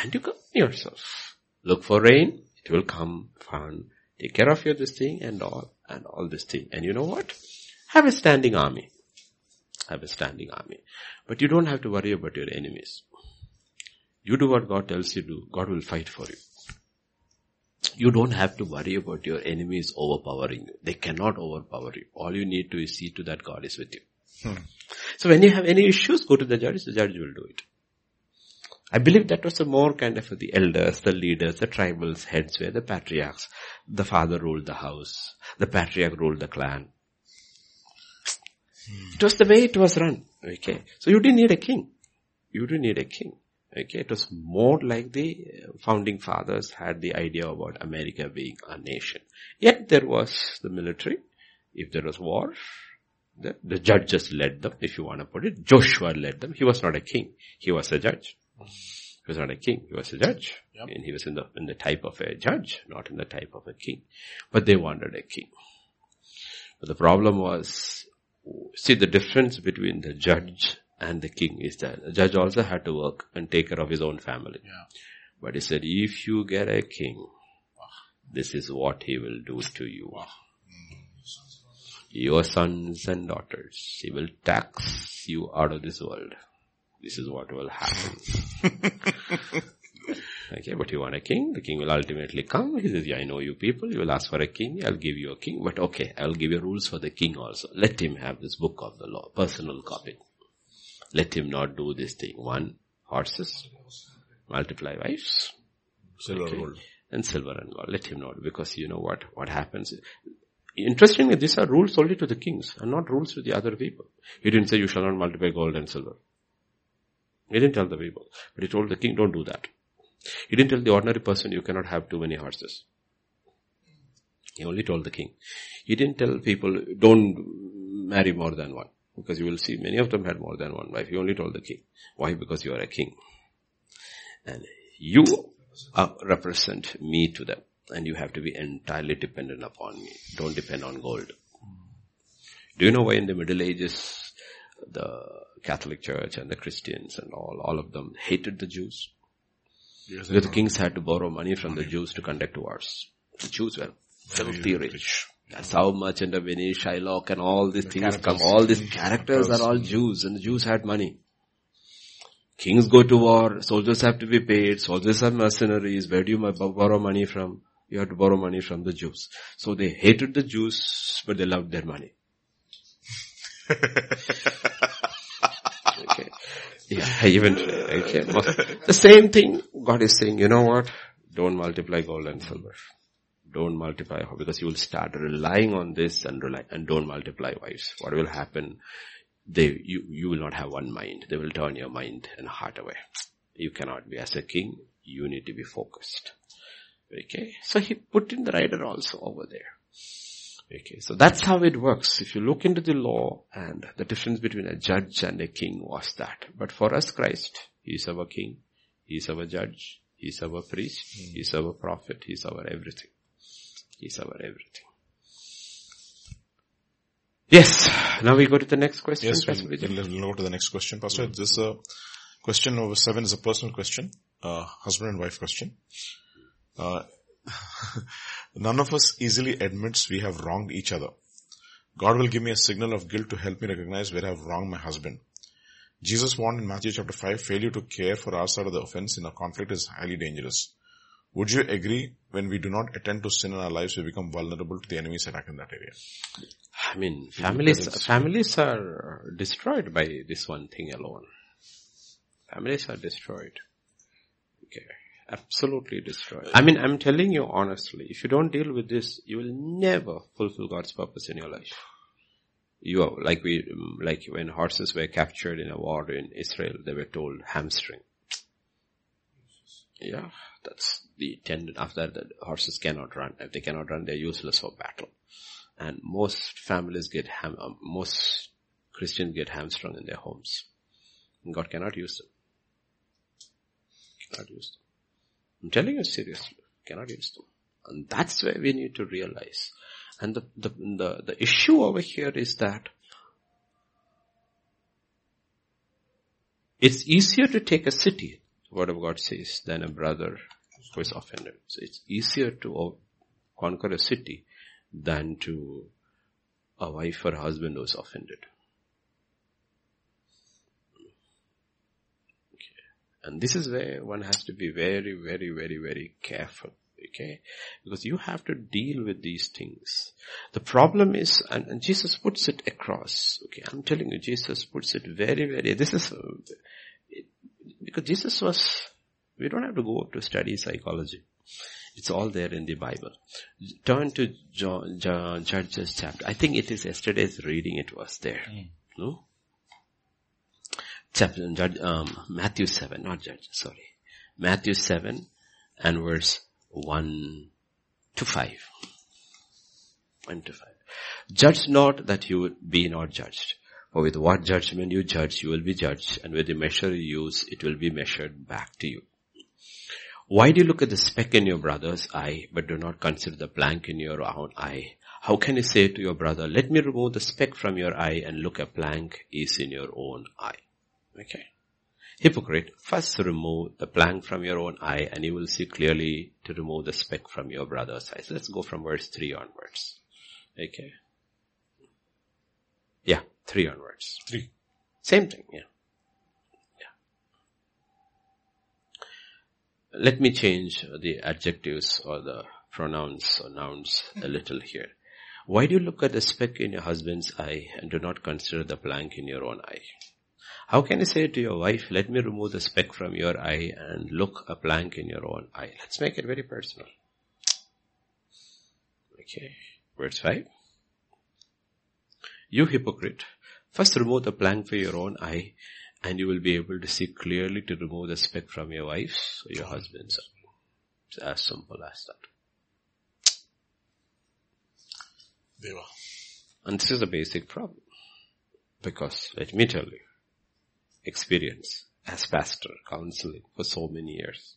And you govern yourself. Look for rain, it will come, fun. Take care of your this thing and all. And all this thing. And you know what? Have a standing army. Have a standing army. But you don't have to worry about your enemies. You do what God tells you to do. God will fight for you. You don't have to worry about your enemies overpowering you. They cannot overpower you. All you need to is see to that God is with you. Hmm. So when you have any issues, go to the judge. The judge will do it. I believe that was a more kind of the elders, the leaders, the tribals, heads were the patriarchs. The father ruled the house. The patriarch ruled the clan. Hmm. It was the way it was run. Okay. So you didn't need a king. You didn't need a king. Okay. It was more like the founding fathers had the idea about America being a nation. Yet there was the military. If there was war, the, the judges led them, if you want to put it. Joshua led them. He was not a king. He was a judge. He was not a king, he was a judge. Yep. And he was in the in the type of a judge, not in the type of a king. But they wanted a king. But the problem was, see the difference between the judge and the king is that the judge also had to work and take care of his own family. Yeah. But he said, if you get a king, wow, this is what he will do to you. Wow. Your sons and daughters, he will tax you out of this world. This is what will happen. Okay, but you want a king. The king will ultimately come. He says, yeah, I know you people. You will ask for a king. I'll give you a king. But okay, I'll give you rules for the king also. Let him have this book of the law, personal copy. Let him not do this thing. One, horses, multiply wives. Silver and gold. And silver and gold. Let him not. Because you know what, what happens. Interestingly, these are rules only to the kings and not rules to the other people. He didn't say you shall not multiply gold and silver. He didn't tell the people, but he told the king, don't do that. He didn't tell the ordinary person, you cannot have too many horses. He only told the king. He didn't tell people, don't marry more than one, because you will see many of them had more than one wife. He only told the king. Why? Because you are a king. And you represent me to them, and you have to be entirely dependent upon me. Don't depend on gold. Do you know why in the Middle Ages, the Catholic Church and the Christians and all, all of them hated the Jews? Yes, because the kings had to borrow money from the Jews to conduct wars. The Jews were filthy rich. That's how Merchant of Venice, Shylock and all these the things come. All these characters are all Jews, and the Jews had money. Kings go to war, soldiers have to be paid, soldiers are mercenaries. Where do you borrow money from? You have to borrow money from the Jews. So they hated the Jews, but they loved their money. Okay. Yeah, even okay. The same thing God is saying, you know what? Don't multiply gold and silver. Don't multiply, because you will start relying on this and rely, and don't multiply wives. What will happen? They, you, you will not have one mind. They will turn your mind and heart away. You cannot be. As a king, you need to be focused. Okay. So he put in the rider also over there. Okay, so that's how it works. If you look into the law, and the difference between a judge and a king was that. But for us, Christ, he is our king, he is our judge, he is our priest, mm. he is our prophet, he is our everything. He is our everything. Yes, now we go to the next question. Yes, Pastor we'll, Vijay. We'll go to the next question, Pastor. Mm-hmm. This uh, question number seven is a personal question, uh, husband and wife question. Uh, None of us easily admits we have wronged each other. God will give me a signal of guilt to help me recognize where I have wronged my husband. Jesus warned in Matthew chapter five, failure to care for our side of the offense in a conflict is highly dangerous. Would you agree when we do not attend to sin in our lives, we become vulnerable to the enemy's attack in that area? I mean, families, families are destroyed by this one thing alone. Families are destroyed. Okay. Absolutely destroyed. I mean, I'm telling you honestly, if you don't deal with this, you will never fulfill God's purpose in your life. You are, like we, like when horses were captured in a war in Israel, they were told hamstring. Yeah, that's the tendon. After that, the horses cannot run. If they cannot run, they're useless for battle. And most families get ham, um, most Christians get hamstrung in their homes. And God cannot use them. Cannot use them. I'm telling you seriously, cannot use them. And that's where we need to realize. And the, the, the, the issue over here is that it's easier to take a city, the Word of God says, than a brother who is offended. So it's easier to conquer a city than to a wife or husband who is offended. And this is where one has to be very, very, very, very careful, okay? Because you have to deal with these things. The problem is, and, and Jesus puts it across, okay? I'm telling you, Jesus puts it very, very, this is, it, because Jesus was, we don't have to go up to study psychology. It's all there in the Bible. Turn to John, John, Judges chapter. I think it is yesterday's reading, it was there, mm. no? Chapter, um, Matthew seven, not Judges, sorry. Matthew seven and verse one to five. one to five. Judge not that you be not judged. For with what judgment you judge, you will be judged. And with the measure you use, it will be measured back to you. Why do you look at the speck in your brother's eye, but do not consider the plank in your own eye? How can you say to your brother, let me remove the speck from your eye, and look, a plank is in your own eye? Okay. Hypocrite, first remove the plank from your own eye and you will see clearly to remove the speck from your brother's eye. So let's go from verse three onwards. Okay. Yeah, three onwards. Three. Same thing, yeah. Yeah. Let me change the adjectives or the pronouns or nouns a little here. Why do you look at the speck in your husband's eye and do not consider the plank in your own eye? How can you say to your wife, let me remove the speck from your eye and look, a plank in your own eye? Let's make it very personal. Okay, verse five. You hypocrite, first remove the plank from your own eye and you will be able to see clearly to remove the speck from your wife's or your husband's. It's as simple as that. Deva. And this is a basic problem. Because, let me tell you, experience as pastor, counseling for so many years.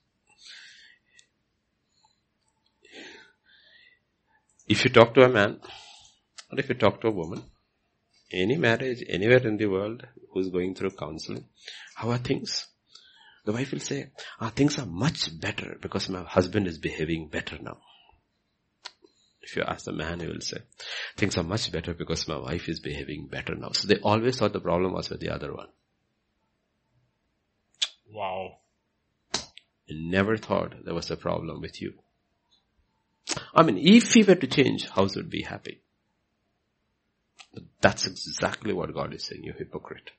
If you talk to a man, or if you talk to a woman, any marriage, anywhere in the world, who's going through counseling, how are things? The wife will say, ah, things are much better because my husband is behaving better now. If you ask the man, he will say, things are much better because my wife is behaving better now. So they always thought the problem was with the other one. Wow. I never thought there was a problem with you. I mean, if we were to change, house would be happy. But that's exactly what God is saying, you hypocrite.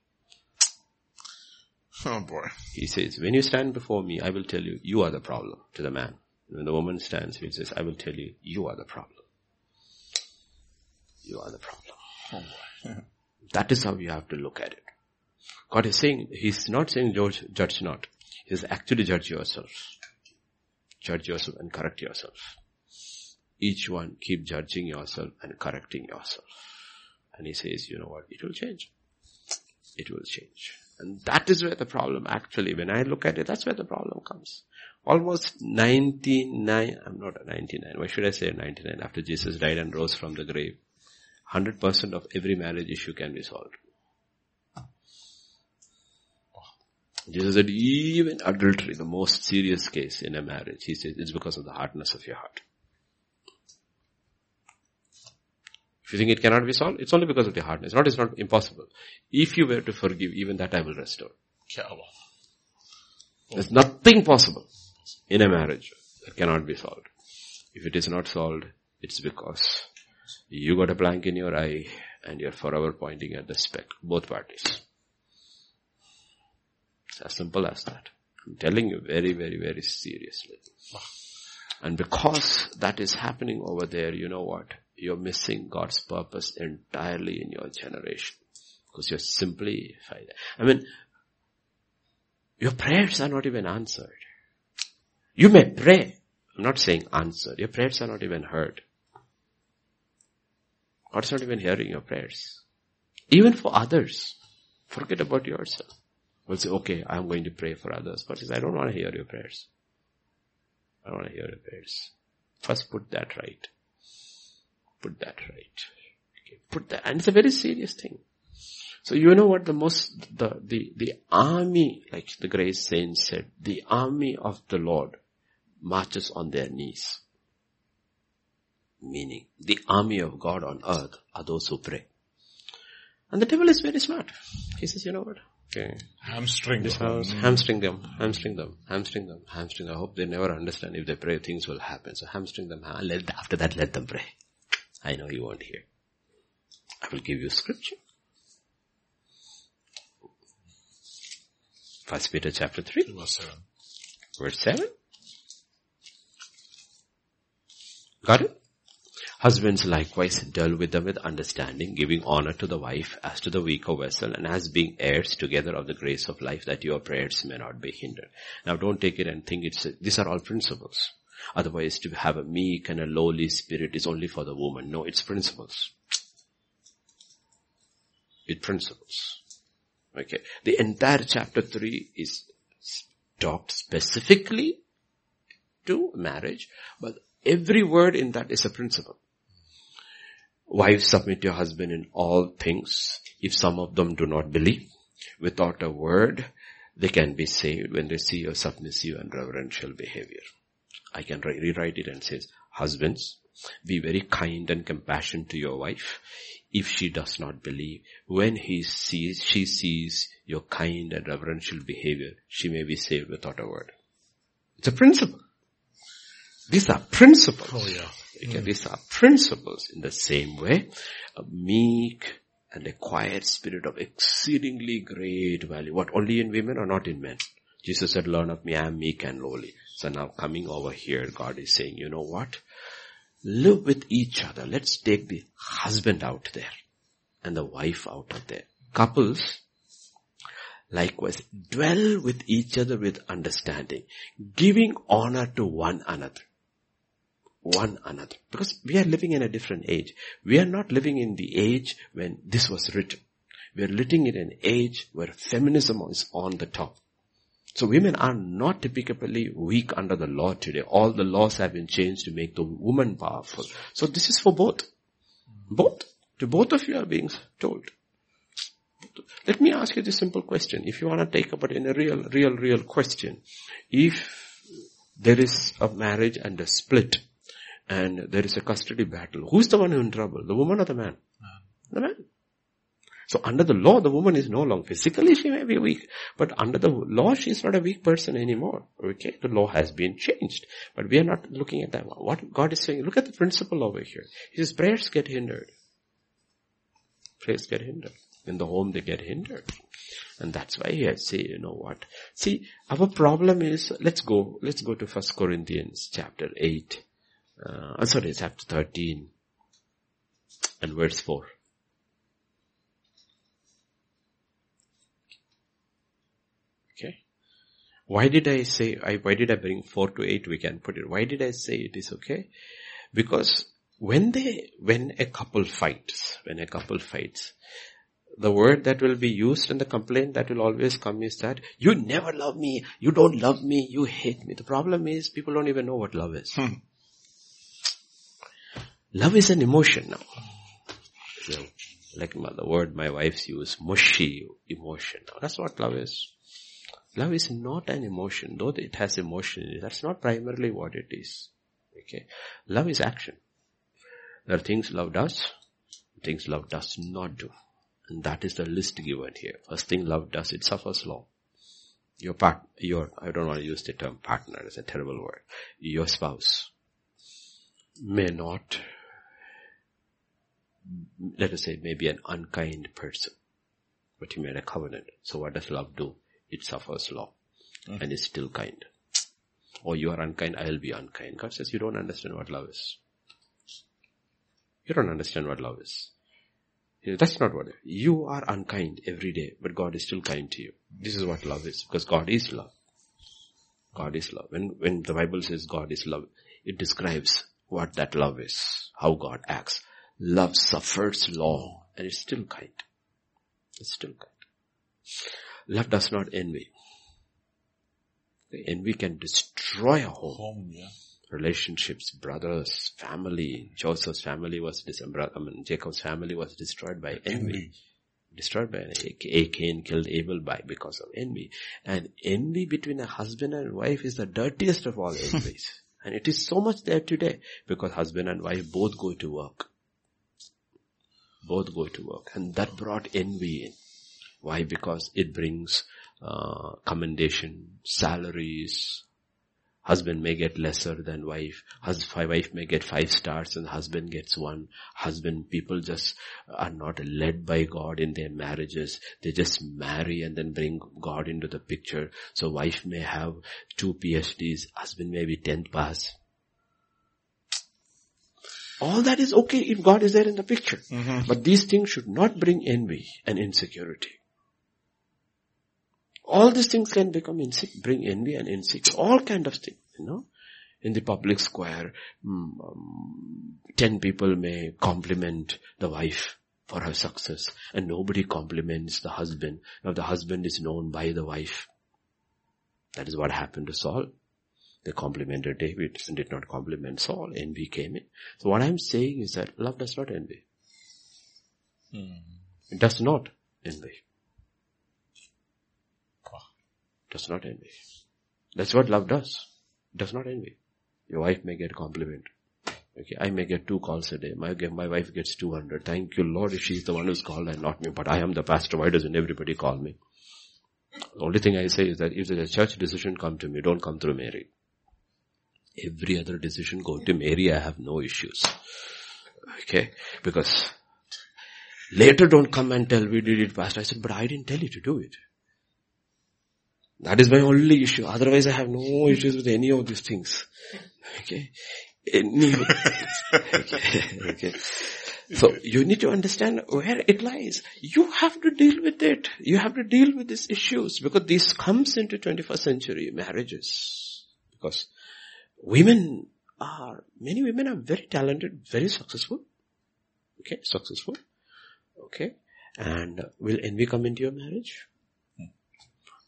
Oh boy. He says, when you stand before me, I will tell you, you are the problem, to the man. When the woman stands, he says, I will tell you, you are the problem. You are the problem. Oh boy. That is how you have to look at it. God is saying, he's not saying judge, judge not. He's actually judge yourself. Judge yourself and correct yourself. Each one keep judging yourself and correcting yourself. And he says, you know what, it will change. It will change. And that is where the problem actually, when I look at it, that's where the problem comes. Almost ninety-nine, I'm not a ninety-nine, why should I say ninety-nine? After Jesus died and rose from the grave, one hundred percent of every marriage issue can be solved. Jesus said, even adultery, the most serious case in a marriage, he says, it's because of the hardness of your heart. If you think it cannot be solved, it's only because of the hardness. Not, it's not impossible. If you were to forgive, even that I will restore. There's nothing possible in a marriage that cannot be solved. If it is not solved, it's because You got a plank in your eye and you're forever pointing at the speck. Both parties. It's as simple as that. I'm telling you very, very, very seriously. And because that is happening over there, you know what? You're missing God's purpose entirely in your generation. Because you're simply... I mean, your prayers are not even answered. You may pray. I'm not saying answer. Your prayers are not even heard. God's not even hearing your prayers. Even for others. Forget about yourself. We'll say, okay, I'm going to pray for others. But he says, I don't want to hear your prayers. I don't want to hear your prayers. First put that right. Put that right. Okay, put that, and it's a very serious thing. So you know what the most, the, the, the army, like the great saint said, the army of the Lord marches on their knees. Meaning, the army of God on earth are those who pray. And the devil is very smart. He says, you know what? Okay. Hamstring this them. House, hamstring them, hamstring them, hamstring them, hamstring them. I hope they never understand. If they pray, things will happen. So hamstring them. Let, after that, let them pray. I know you won't hear. I will give you scripture. First Peter chapter three. Verse seven. Verse seven. Got it? Husbands likewise deal with them with understanding, giving honor to the wife as to the weaker vessel and as being heirs together of the grace of life, that your prayers may not be hindered. Now don't take it and think it's, a, these are all principles. Otherwise to have a meek and a lowly spirit is only for the woman. No, it's principles. It's principles. Okay. The entire chapter three is talked specifically to marriage, but every word in that is a principle. Wives, submit to your husband in all things. If some of them do not believe, without a word, they can be saved when they see your submissive and reverential behavior. I can re- rewrite it and says, husbands, be very kind and compassionate to your wife. If she does not believe, when he sees, she sees your kind and reverential behavior, she may be saved without a word. It's a principle. These are principles. Oh, yeah. Okay, mm. These are principles. In the same way, a meek and a quiet spirit of exceedingly great value. What, only in women or not in men? Jesus said, learn of me, I am meek and lowly. So now coming over here, God is saying, you know what? Live with each other. Let's take the husband out there and the wife out of there. Couples, likewise, dwell with each other with understanding, giving honor to one another. One another. Because we are living in a different age. We are not living in the age when this was written. We are living in an age where feminism is on the top. So women are not typically weak under the law today. All the laws have been changed to make the woman powerful. So this is for both. Both. To both of you are being told. Let me ask you this simple question. If you want to take up it in a real, real, real question. If there is a marriage and a split and there is a custody battle, who's the one who's in trouble? The woman or the man? The man. So under the law, the woman is no longer, physically she may be weak, but under the law she is not a weak person anymore. Okay, the law has been changed, but we are not looking at that. What God is saying, look at the principle over here. He says prayers get hindered. Prayers get hindered. In the home they get hindered. And that's why he had said, you know what? See, our problem is, let's go, let's go to First Corinthians chapter eight. Uh, I'm sorry, chapter thirteen and verse four. Why did I say, I, why did I bring four to eight, we can put it. Why did I say it is okay? Because when they, when a couple fights, when a couple fights, the word that will be used and the complaint that will always come is that, you never love me, you don't love me, you hate me. The problem is, people don't even know what love is. Hmm. Love is an emotion now. So, like my, the word my wife's use, mushy emotion. Now, that's what love is. Love is not an emotion, though it has emotion in it. That's not primarily what it is. Okay. Love is action. There are things love does, things love does not do. And that is the list given here. First thing love does, it suffers long. Your part, your, I don't want to use the term partner, it's a terrible word. Your spouse may not let us say, maybe an unkind person. But he made a covenant. So what does love do? It suffers law. Mm. And is still kind. Or you are unkind, I will be unkind. God says, you don't understand what love is. You don't understand what love is. You know, that's not what it is. You are unkind every day, but God is still kind to you. This is what love is, because God is love. God is love. When, when the Bible says God is love, it describes what that love is, how God acts. Love suffers long, and it's still kind. It's still kind. Love does not envy. The envy can destroy a home. home yeah. Relationships, brothers, family. Joseph's family was, dis- I mean, Jacob's family was destroyed by envy. envy. Destroyed by envy. Cain killed Abel by because of envy. And envy between a husband and wife is the dirtiest of all envies. And it is so much there today because husband and wife both go to work. Both go to work. And that brought envy in. Why? Because it brings Uh, commendation, salaries. Husband may get lesser than wife. Hus- wife may get five stars and husband gets one. Husband, people just are not led by God in their marriages. They just marry and then bring God into the picture. So wife may have two PhDs. Husband may be tenth pass. All that is okay if God is there in the picture. Mm-hmm. But these things should not bring envy and insecurity. All these things can become insecure, bring envy and insecure, all kind of things, you know. In the public square, um, ten people may compliment the wife for her success and nobody compliments the husband. Now the husband is known by the wife. That is what happened to Saul. They complimented David and did not compliment Saul. Envy came in. So what I'm saying is that love does not envy. Hmm. It does not envy. Does not envy. That's what love does. Does not envy. Your wife may get compliment. Okay, I may get two calls a day. My, my wife gets two hundred. Thank you, Lord, if she's the one who's called and not me. But I am the pastor. Why doesn't everybody call me? The only thing I say is that if there's a church decision, come to me. Don't come through Mary. Every other decision, go to Mary. I have no issues. Okay, because later don't come and tell we did it, pastor. I said, but I didn't tell you to do it. That is my only issue. Otherwise, I have no issues with any of these things. Okay? Any of okay. okay. So, you need to understand where it lies. You have to deal with it. You have to deal with these issues because this comes into twenty-first century marriages. Because women are, many women are very talented, very successful. Okay? Successful. Okay? And will envy come into your marriage?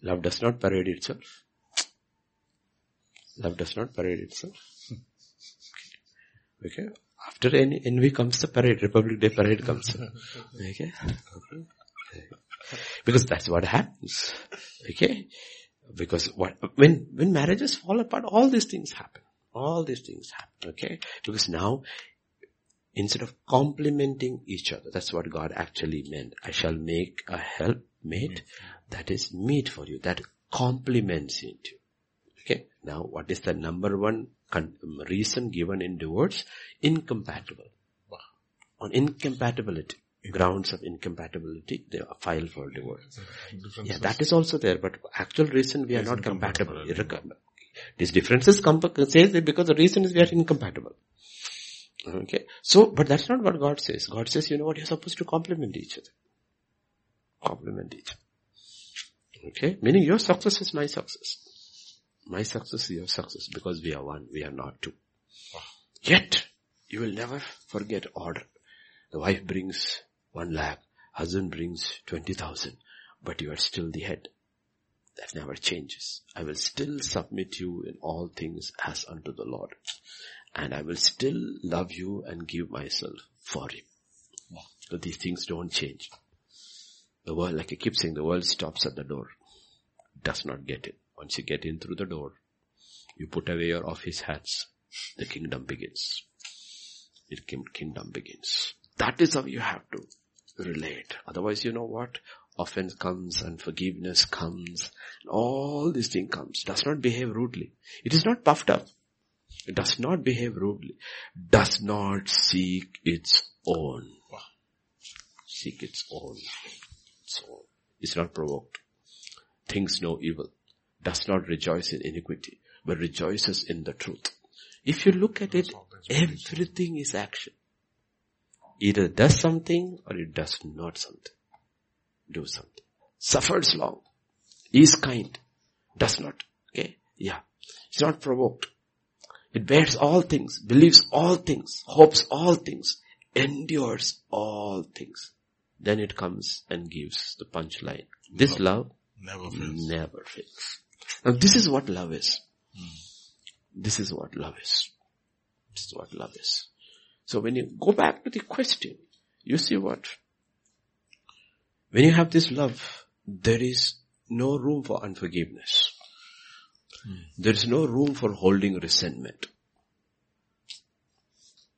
Love does not parade itself. Love does not parade itself. Okay. After en- envy comes the parade. Republic Day parade comes. Okay. Because that's what happens. Okay. Because what, when, when marriages fall apart, all these things happen. All these things happen. Okay. Because now, instead of complimenting each other, that's what God actually meant. I shall make a helpmate that is meet for you, that compliments you. Okay. Now, what is the number one con- reason given in divorce? Incompatible. Wow. On incompatibility, grounds of incompatibility, they file for divorce. Yeah, that is also there, but actual reason we are not compatible. Irreconcilable. These differences come says that because the reason is we are incompatible. Okay. So, but that's not what God says. God says, you know what, you're supposed to compliment each other. Compliment each other. Okay. Meaning your success is my success. My success is your success because we are one, we are not two. Yet, you will never forget order. The wife brings one lakh, husband brings twenty thousand, but you are still the head. That never changes. I will still submit you in all things as unto the Lord. And I will still love you and give myself for him. Wow. So these things don't change. The world, like I keep saying, the world stops at the door. Does not get in. Once you get in through the door, you put away your office hats. The kingdom begins. The kingdom begins. That is how you have to relate. Otherwise, you know what? Offense comes, unforgiveness comes. All these things comes. Does not behave rudely. It is not puffed up. It does not behave rudely. Does not seek its own. Wow. seek its own. So, is not provoked. Thinks no evil. Does not rejoice in iniquity, but rejoices in the truth. If you look at it, everything is action. Either does something or it does not something. Do something. Suffers long. Is kind. Does not. Okay? Yeah. It's not provoked. It bears all things. Believes all things. Hopes all things. Endures all things. Then it comes and gives the punchline. This love never fails. Never fails. Now this is what love is. This is what love is. This is what love is. So when you go back to the question, you see what? When you have this love, there is no room for unforgiveness. Hmm. There is no room for holding resentment.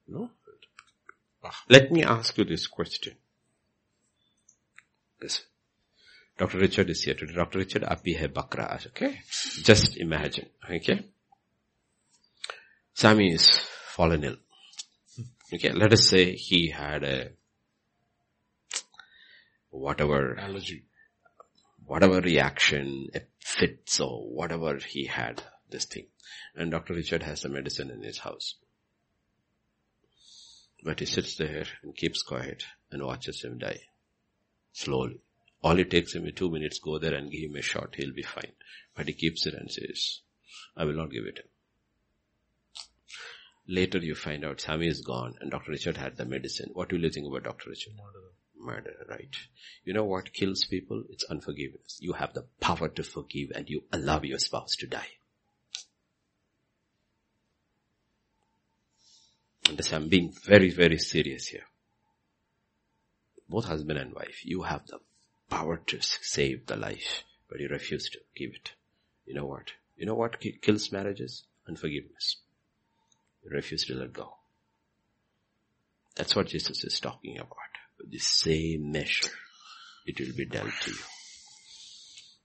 No? Let me ask you this question. Yes. Doctor Richard is here today. Doctor Richard, aaphi hai bakra aaj, okay? Just imagine, okay? Sammy is fallen ill. Okay, let us say he had a whatever allergy, whatever reaction, a fit, so whatever he had, this thing. And Doctor Richard has the medicine in his house. But he sits there and keeps quiet and watches him die. Slowly. All it takes him is two minutes, go there and give him a shot, he'll be fine. But he keeps it and says, I will not give it him. Later you find out Sammy is gone and Doctor Richard had the medicine. What will you think about Doctor Richard? Murder. Murder, right. You know what kills people? It's unforgiveness. You have the power to forgive and you allow your spouse to die. Understand? I'm being very, very serious here. Both husband and wife, you have the power to save the life, but you refuse to give it. You know what? You know what kills marriages? Unforgiveness. Refuse to let go. That's what Jesus is talking about. With the same measure, it will be dealt to you.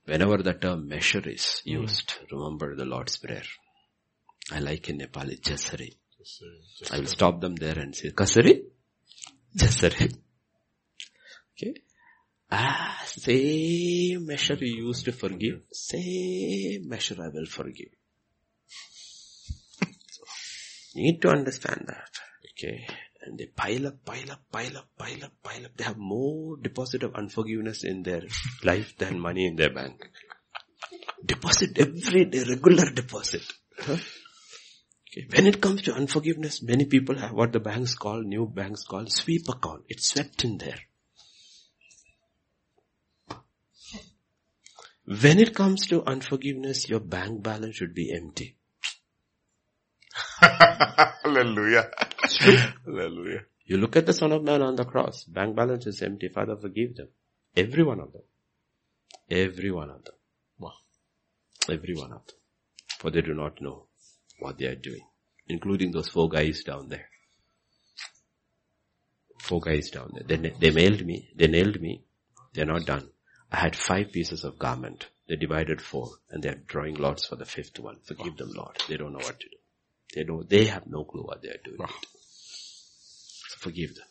Whenever the term measure is used, mm. remember the Lord's Prayer. I like in Nepali, Jasari. I will stop them there and say, Kasari? Jasari. Okay? Ah, same measure you used to forgive, same measure I will forgive. Need to understand that. Okay. And they pile up, pile up, pile up, pile up, pile up. They have more deposit of unforgiveness in their life than money in their bank. Deposit every day, regular deposit. Huh? Okay. When it comes to unforgiveness, many people have what the banks call, new banks call, sweep account. It's swept in there. When it comes to unforgiveness, your bank balance should be empty. Hallelujah. Hallelujah. You look at the Son of Man on the cross. Bank balance is empty. Father, forgive them. Every one of them. Every one of them. Wow. Every one of them. For they do not know what they are doing. Including those four guys down there. Four guys down there. They, they nailed me. They nailed me. They're not done. I had five pieces of garment. They divided four. And they're drawing lots for the fifth one. Forgive wow. them, Lord. They don't know what to do. They know they have no clue what they are doing. Wow. So forgive them.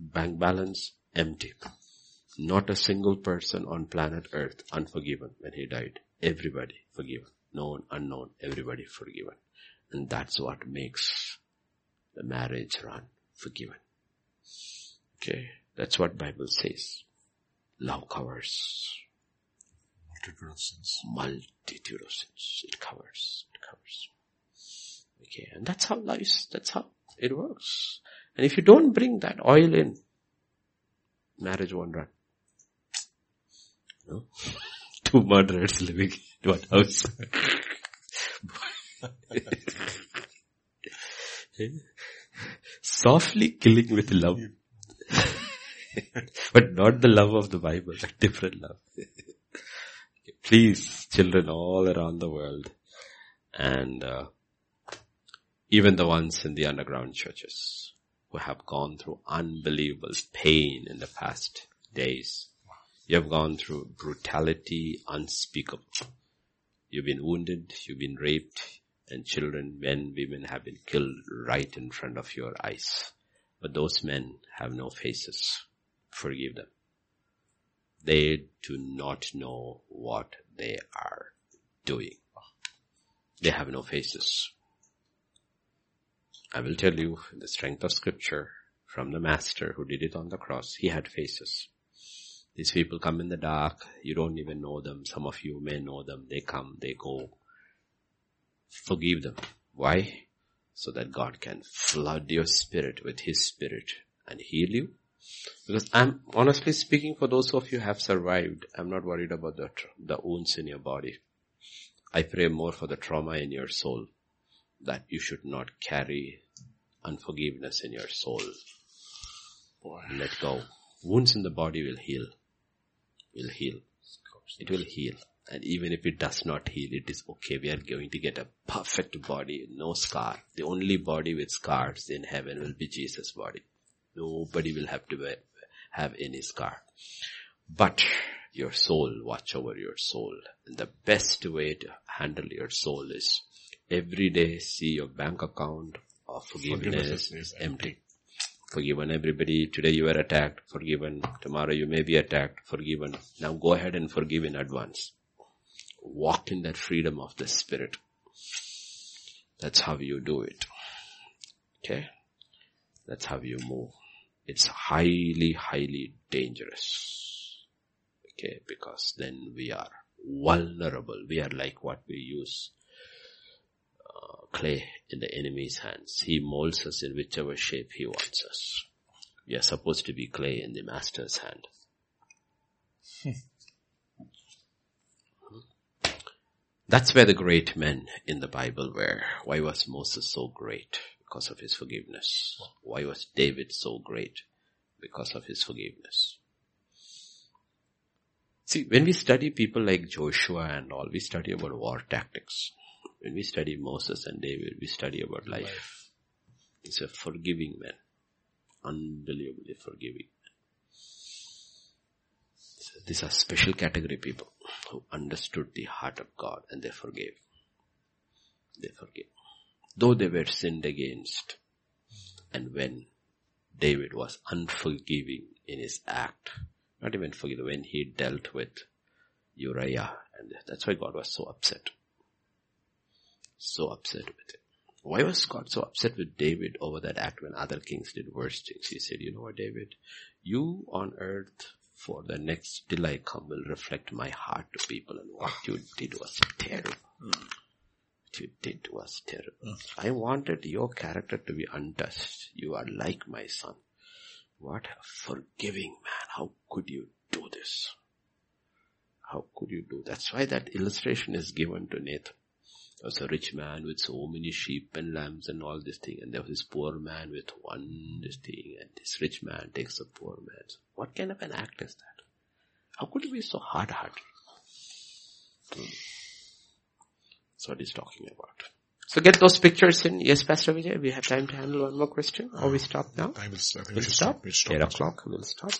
Bank balance empty. Not a single person on planet Earth unforgiven when he died. Everybody forgiven. Known, unknown, everybody forgiven. And that's what makes the marriage run. Forgiven. Okay. That's what Bible says. Love covers. Multitude of sins. Multitude of sins. It covers. It covers. Okay, and that's how life, that's how it works. And if you don't bring that oil in, marriage won't run. No? Two murderers living in one house. Softly killing with love. But not the love of the Bible, but different love. Please, children all around the world. And, uh, even the ones in the underground churches who have gone through unbelievable pain in the past days. You have gone through brutality unspeakable. You've been wounded, you've been raped, and children, men, women have been killed right in front of your eyes. But those men have no faces. forgive them. They do not know what they are doing. They have no faces. I will tell you, in the strength of scripture, from the master who did it on the cross, he had faces. These people come in the dark. You don't even know them. Some of you may know them. They come, they go. Forgive them. Why? So that God can flood your spirit with his spirit and heal you. Because I'm honestly speaking, for those of you who have survived, I'm not worried about the, the wounds in your body. I pray more for the trauma in your soul, that you should not carry unforgiveness in your soul. Boy. Let go. Wounds in the body will heal. Will heal. It will heal. And even if it does not heal, it is okay. We are going to get a perfect body, no scar. The only body with scars in heaven will be Jesus' body. Nobody will have to wear, have any scar. But your soul, watch over your soul. And the best way to handle your soul is every day see your bank account of forgiveness, forgiveness is empty. empty. Forgiven everybody. Today you were attacked. Forgiven. Tomorrow you may be attacked. Forgiven. Now go ahead and forgive in advance. Walk in that freedom of the spirit. That's how you do it. Okay? That's how you move. It's highly, highly dangerous. Okay, because then we are vulnerable. We are like what we use, uh, clay in the enemy's hands. He molds us in whichever shape he wants us. We are supposed to be clay in the master's hand. Hmm. That's where the great men in the Bible were. Why was Moses so great? Because of his forgiveness. Why was David so great? Because of his forgiveness. See, when we study people like Joshua and all, we study about war tactics. When we study Moses and David, we study about life. life. It's a forgiving man. Unbelievably forgiving man. So these are special category people who understood the heart of God and they forgave. They forgave. Though they were sinned against, and when David was unforgiving in his act, not even forgiving, when he dealt with Uriah, and that's why God was so upset. So upset with him. Why was God so upset with David over that act when other kings did worse things? He said, you know what, David, you on earth for the next till I come will reflect my heart to people, and what you did was terrible. Mm. You did was terrible. Mm. I wanted your character to be untouched. You are like my son. What a forgiving man. How could you do this? How could you do? That's why that illustration is given to Nathan. There was a rich man with so many sheep and lambs and all this thing. And there was this poor man with one this thing. And this rich man takes the poor man. What kind of an act is that? How could you be so hard-hearted? Hmm. That's what he's talking about. So get those pictures in. Yes, Pastor Vijay, we have time to handle one more question. Or we stop now? I will stop. We'll stop. eight o'clock, we'll stop.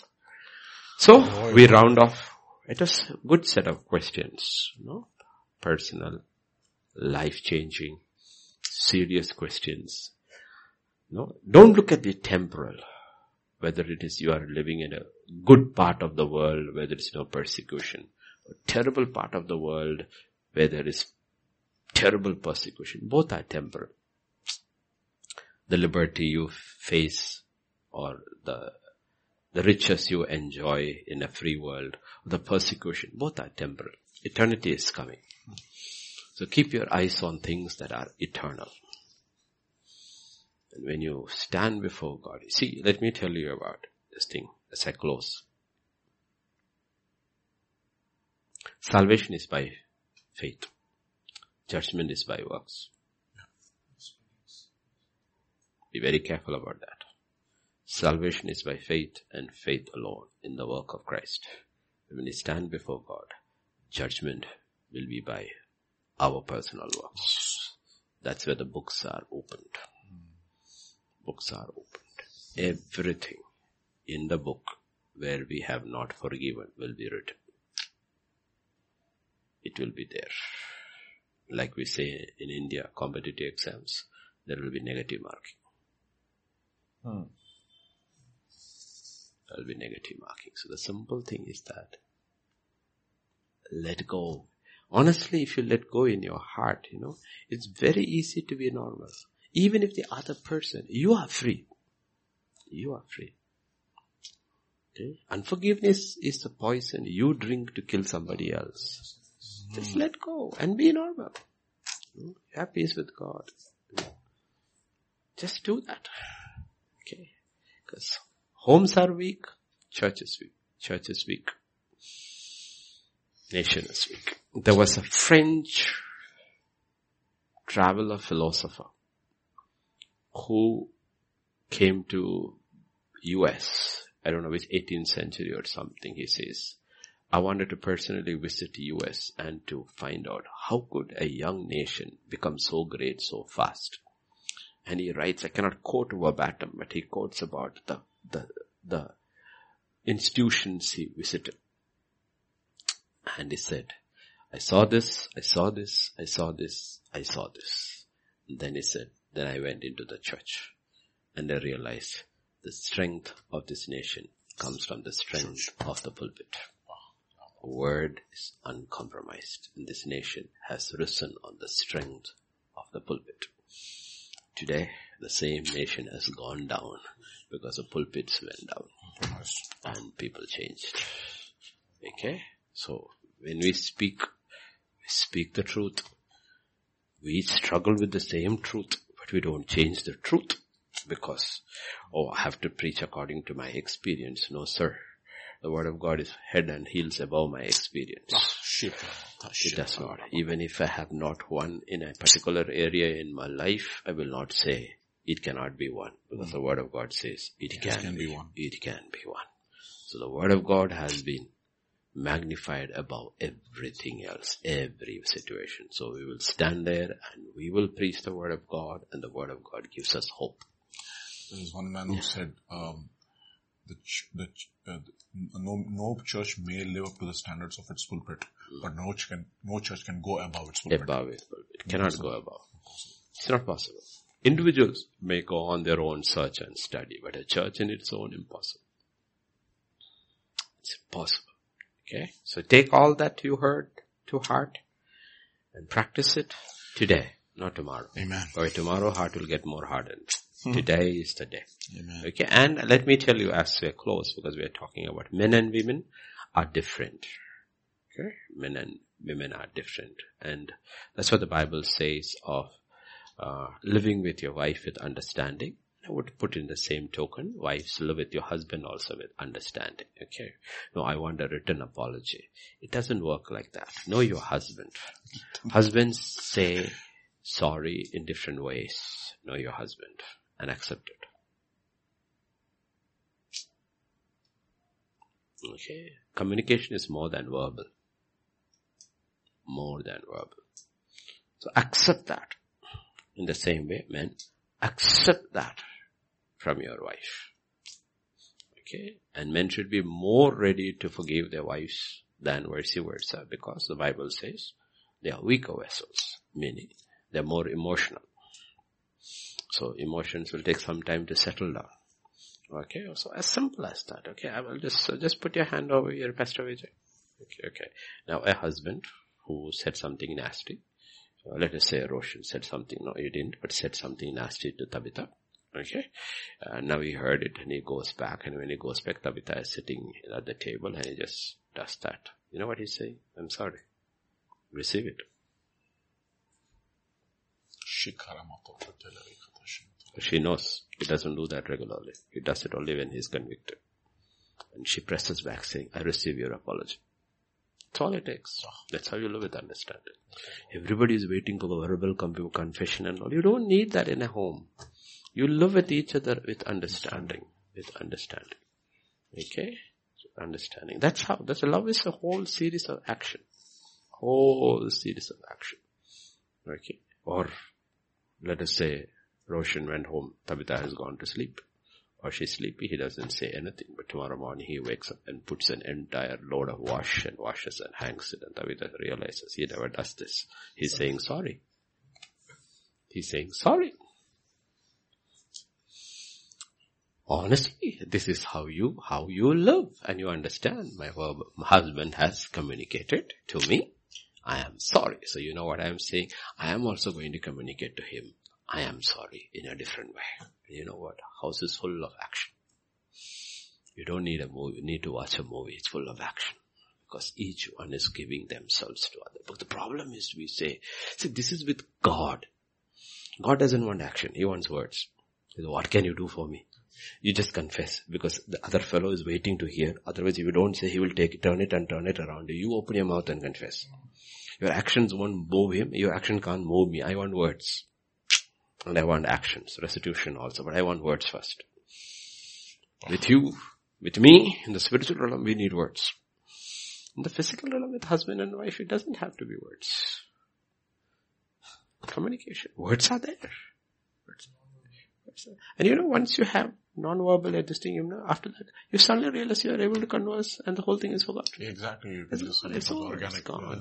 So, no, we round off. It was a good set of questions. No? Personal, life-changing, serious questions. No? Don't look at the temporal. Whether it is you are living in a good part of the world where there is no persecution. A terrible part of the world where there is terrible persecution. Both are temporal. The liberty you face or the the riches you enjoy in a free world, the persecution, both are temporal. Eternity is coming. So keep your eyes on things that are eternal. And when you stand before God, see, let me tell you about this thing as I close. Salvation is by faith. Judgment is by works. Be very careful about that. Salvation is by faith and faith alone in the work of Christ. When we stand before God, judgment will be by our personal works. That's where the books are opened. Books are opened. Everything in the book where we have not forgiven will be written. It will be there. Like we say in India, competitive exams, there will be negative marking. Hmm. there will be negative marking. So the simple thing is that let go. Honestly, if you let go in your heart, you know, it's very easy to be normal. Even if the other person, you are free. You are free. Okay? Unforgiveness is the poison you drink to kill somebody else. Mm. Just let go and be normal. You have peace with God. Just do that. Okay? Because homes are weak, church is weak, church is weak, nation is weak. There was a French traveler philosopher who came to U S, I don't know which eighteenth century or something. He says, I wanted to personally visit the U S and to find out how could a young nation become so great so fast. And he writes, I cannot quote verbatim, but he quotes about the, the, the institutions he visited. And he said, I saw this, I saw this, I saw this, I saw this. And then he said, then I went into the church and I realized the strength of this nation comes from the strength of the pulpit. The word is uncompromised, and this nation has risen on the strength of the pulpit. Today, the same nation has gone down because the pulpits went down and people changed. Okay? So, when we speak, we speak the truth. We struggle with the same truth, but we don't change the truth because, oh, I have to preach according to my experience. No, sir. The word of God is head and heels above my experience. It does not. Even if I have not won in a particular area in my life, I will not say it cannot be won. Because mm. the word of God says it, it can, can be, be won. It can be won. So the word of God has been magnified above everything else, every situation. So we will stand there and we will preach the word of God, and the word of God gives us hope. There is one man who yeah. said, um, The ch- the ch- uh, no, no church may live up to the standards of its pulpit, mm. but no, ch- can, no church can go above its pulpit. Above its pulpit. It cannot go above. It's not possible. Individuals may go on their own search and study, but a church in its own, impossible. It's impossible. Okay? So take all that you heard to heart and practice it today, not tomorrow. Amen. By tomorrow, heart will get more hardened. Today is the day. Amen. Okay, and let me tell you as we are close, because we are talking about men and women are different. Okay, men and women are different, and that's what the Bible says of uh, living with your wife with understanding. I would put in the same token, wives, live with your husband also with understanding. Okay, no, I want a written apology. It doesn't work like that. Know your husband. Husbands say sorry in different ways. Know your husband and accept it. Okay. Communication is more than verbal. More than verbal. So accept that. In the same way, men, accept that from your wife. Okay. And men should be more ready to forgive their wives than vice versa, because the Bible says they are weaker vessels, meaning they're more emotional. So emotions will take some time to settle down. Okay, so as simple as that. Okay, I will just uh, just put your hand over here, Pastor Vijay. Okay, okay. Now a husband who said something nasty, uh, let us say Roshan said something, no he didn't, but said something nasty to Tabitha. Okay, uh, now he heard it and he goes back, and when he goes back, Tabitha is sitting at the table and he just does that. You know what he's saying? I'm sorry. Receive it. She knows he doesn't do that regularly. He does it only when he's convicted. And she presses back saying, I receive your apology. That's all it takes. That's how you live with understanding. Everybody is waiting for a verbal confession and all. You don't need that in a home. You live with each other with understanding. With understanding. Okay? So understanding. That's how. That's love is a whole series of action. Whole series of action. Okay? Or let us say Roshan went home, Tabitha has gone to sleep, or she's sleepy, he doesn't say anything, but tomorrow morning he wakes up and puts an entire load of wash and washes and hangs it, and Tabitha realizes he never does this. He's saying sorry. He's saying sorry. Honestly, this is how you, how you live. And you understand, my husband has communicated to me. I am sorry. So you know what I am saying? I am also going to communicate to him. I am sorry in a different way. You know what? House is full of action. You don't need a movie, you need to watch a movie. It's full of action. Because each one is giving themselves to others. But the problem is we say, see, this is with God. God doesn't want action. He wants words. He says, what can you do for me? You just confess, because the other fellow is waiting to hear. Otherwise, if you don't say, he will take it, turn it and turn it around. You open your mouth and confess. Your actions won't move him. Your action can't move me. I want words. And I want actions, restitution also. But I want words first. With you, with me, in the spiritual realm, we need words. In the physical realm, with husband and wife, it doesn't have to be words. Communication. Words are there. Words are there. And you know, once you have non-verbal adjusting, you know, after that, you suddenly realize you are able to converse and the whole thing is forgotten. Exactly. It's, it's, it's all organic. Yeah.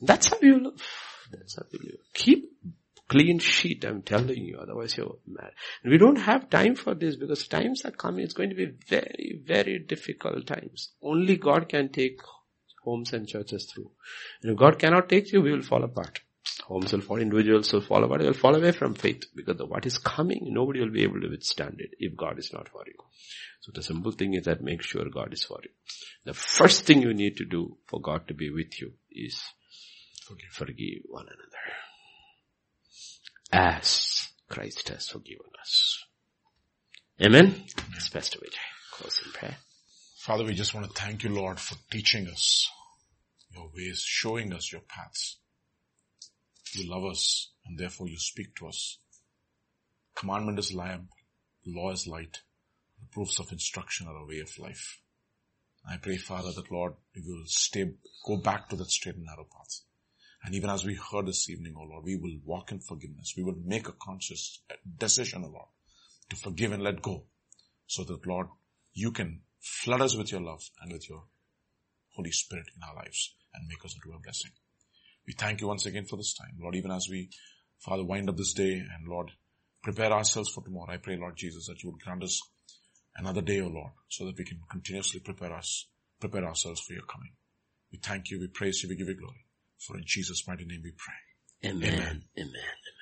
That's how you live. That's how you live. Keep clean sheet, I'm telling you. Otherwise you're mad. And we don't have time for this, because times are coming. It's going to be very, very difficult times. Only God can take homes and churches through. And if God cannot take you, we will fall apart. Homes will fall, individuals will fall apart, they will fall away from faith, because the what is coming, nobody will be able to withstand it if God is not for you. So the simple thing is that make sure God is for you. The first thing you need to do for God to be with you is forgive, forgive one another. As Christ has forgiven us. Amen? Yes, Pastor Vijay. Close in prayer. Father, we just want to thank you, Lord, for teaching us your ways, showing us your paths. You love us, and therefore you speak to us. Commandment is lamp, law is light, the proofs of instruction are a way of life. I pray, Father, that, Lord, we will stay, go back to that straight and narrow path. And even as we heard this evening, O Lord, we will walk in forgiveness. We will make a conscious decision, O Lord, to forgive and let go, so that, Lord, you can flood us with your love and with your Holy Spirit in our lives and make us into a blessing. We thank you once again for this time. Lord, even as we, Father, wind up this day and, Lord, prepare ourselves for tomorrow, I pray, Lord Jesus, that you would grant us another day, O Lord, so that we can continuously prepare us, prepare ourselves for your coming. We thank you, we praise you, we give you glory. For in Jesus' mighty name we pray. Amen. Amen. Amen.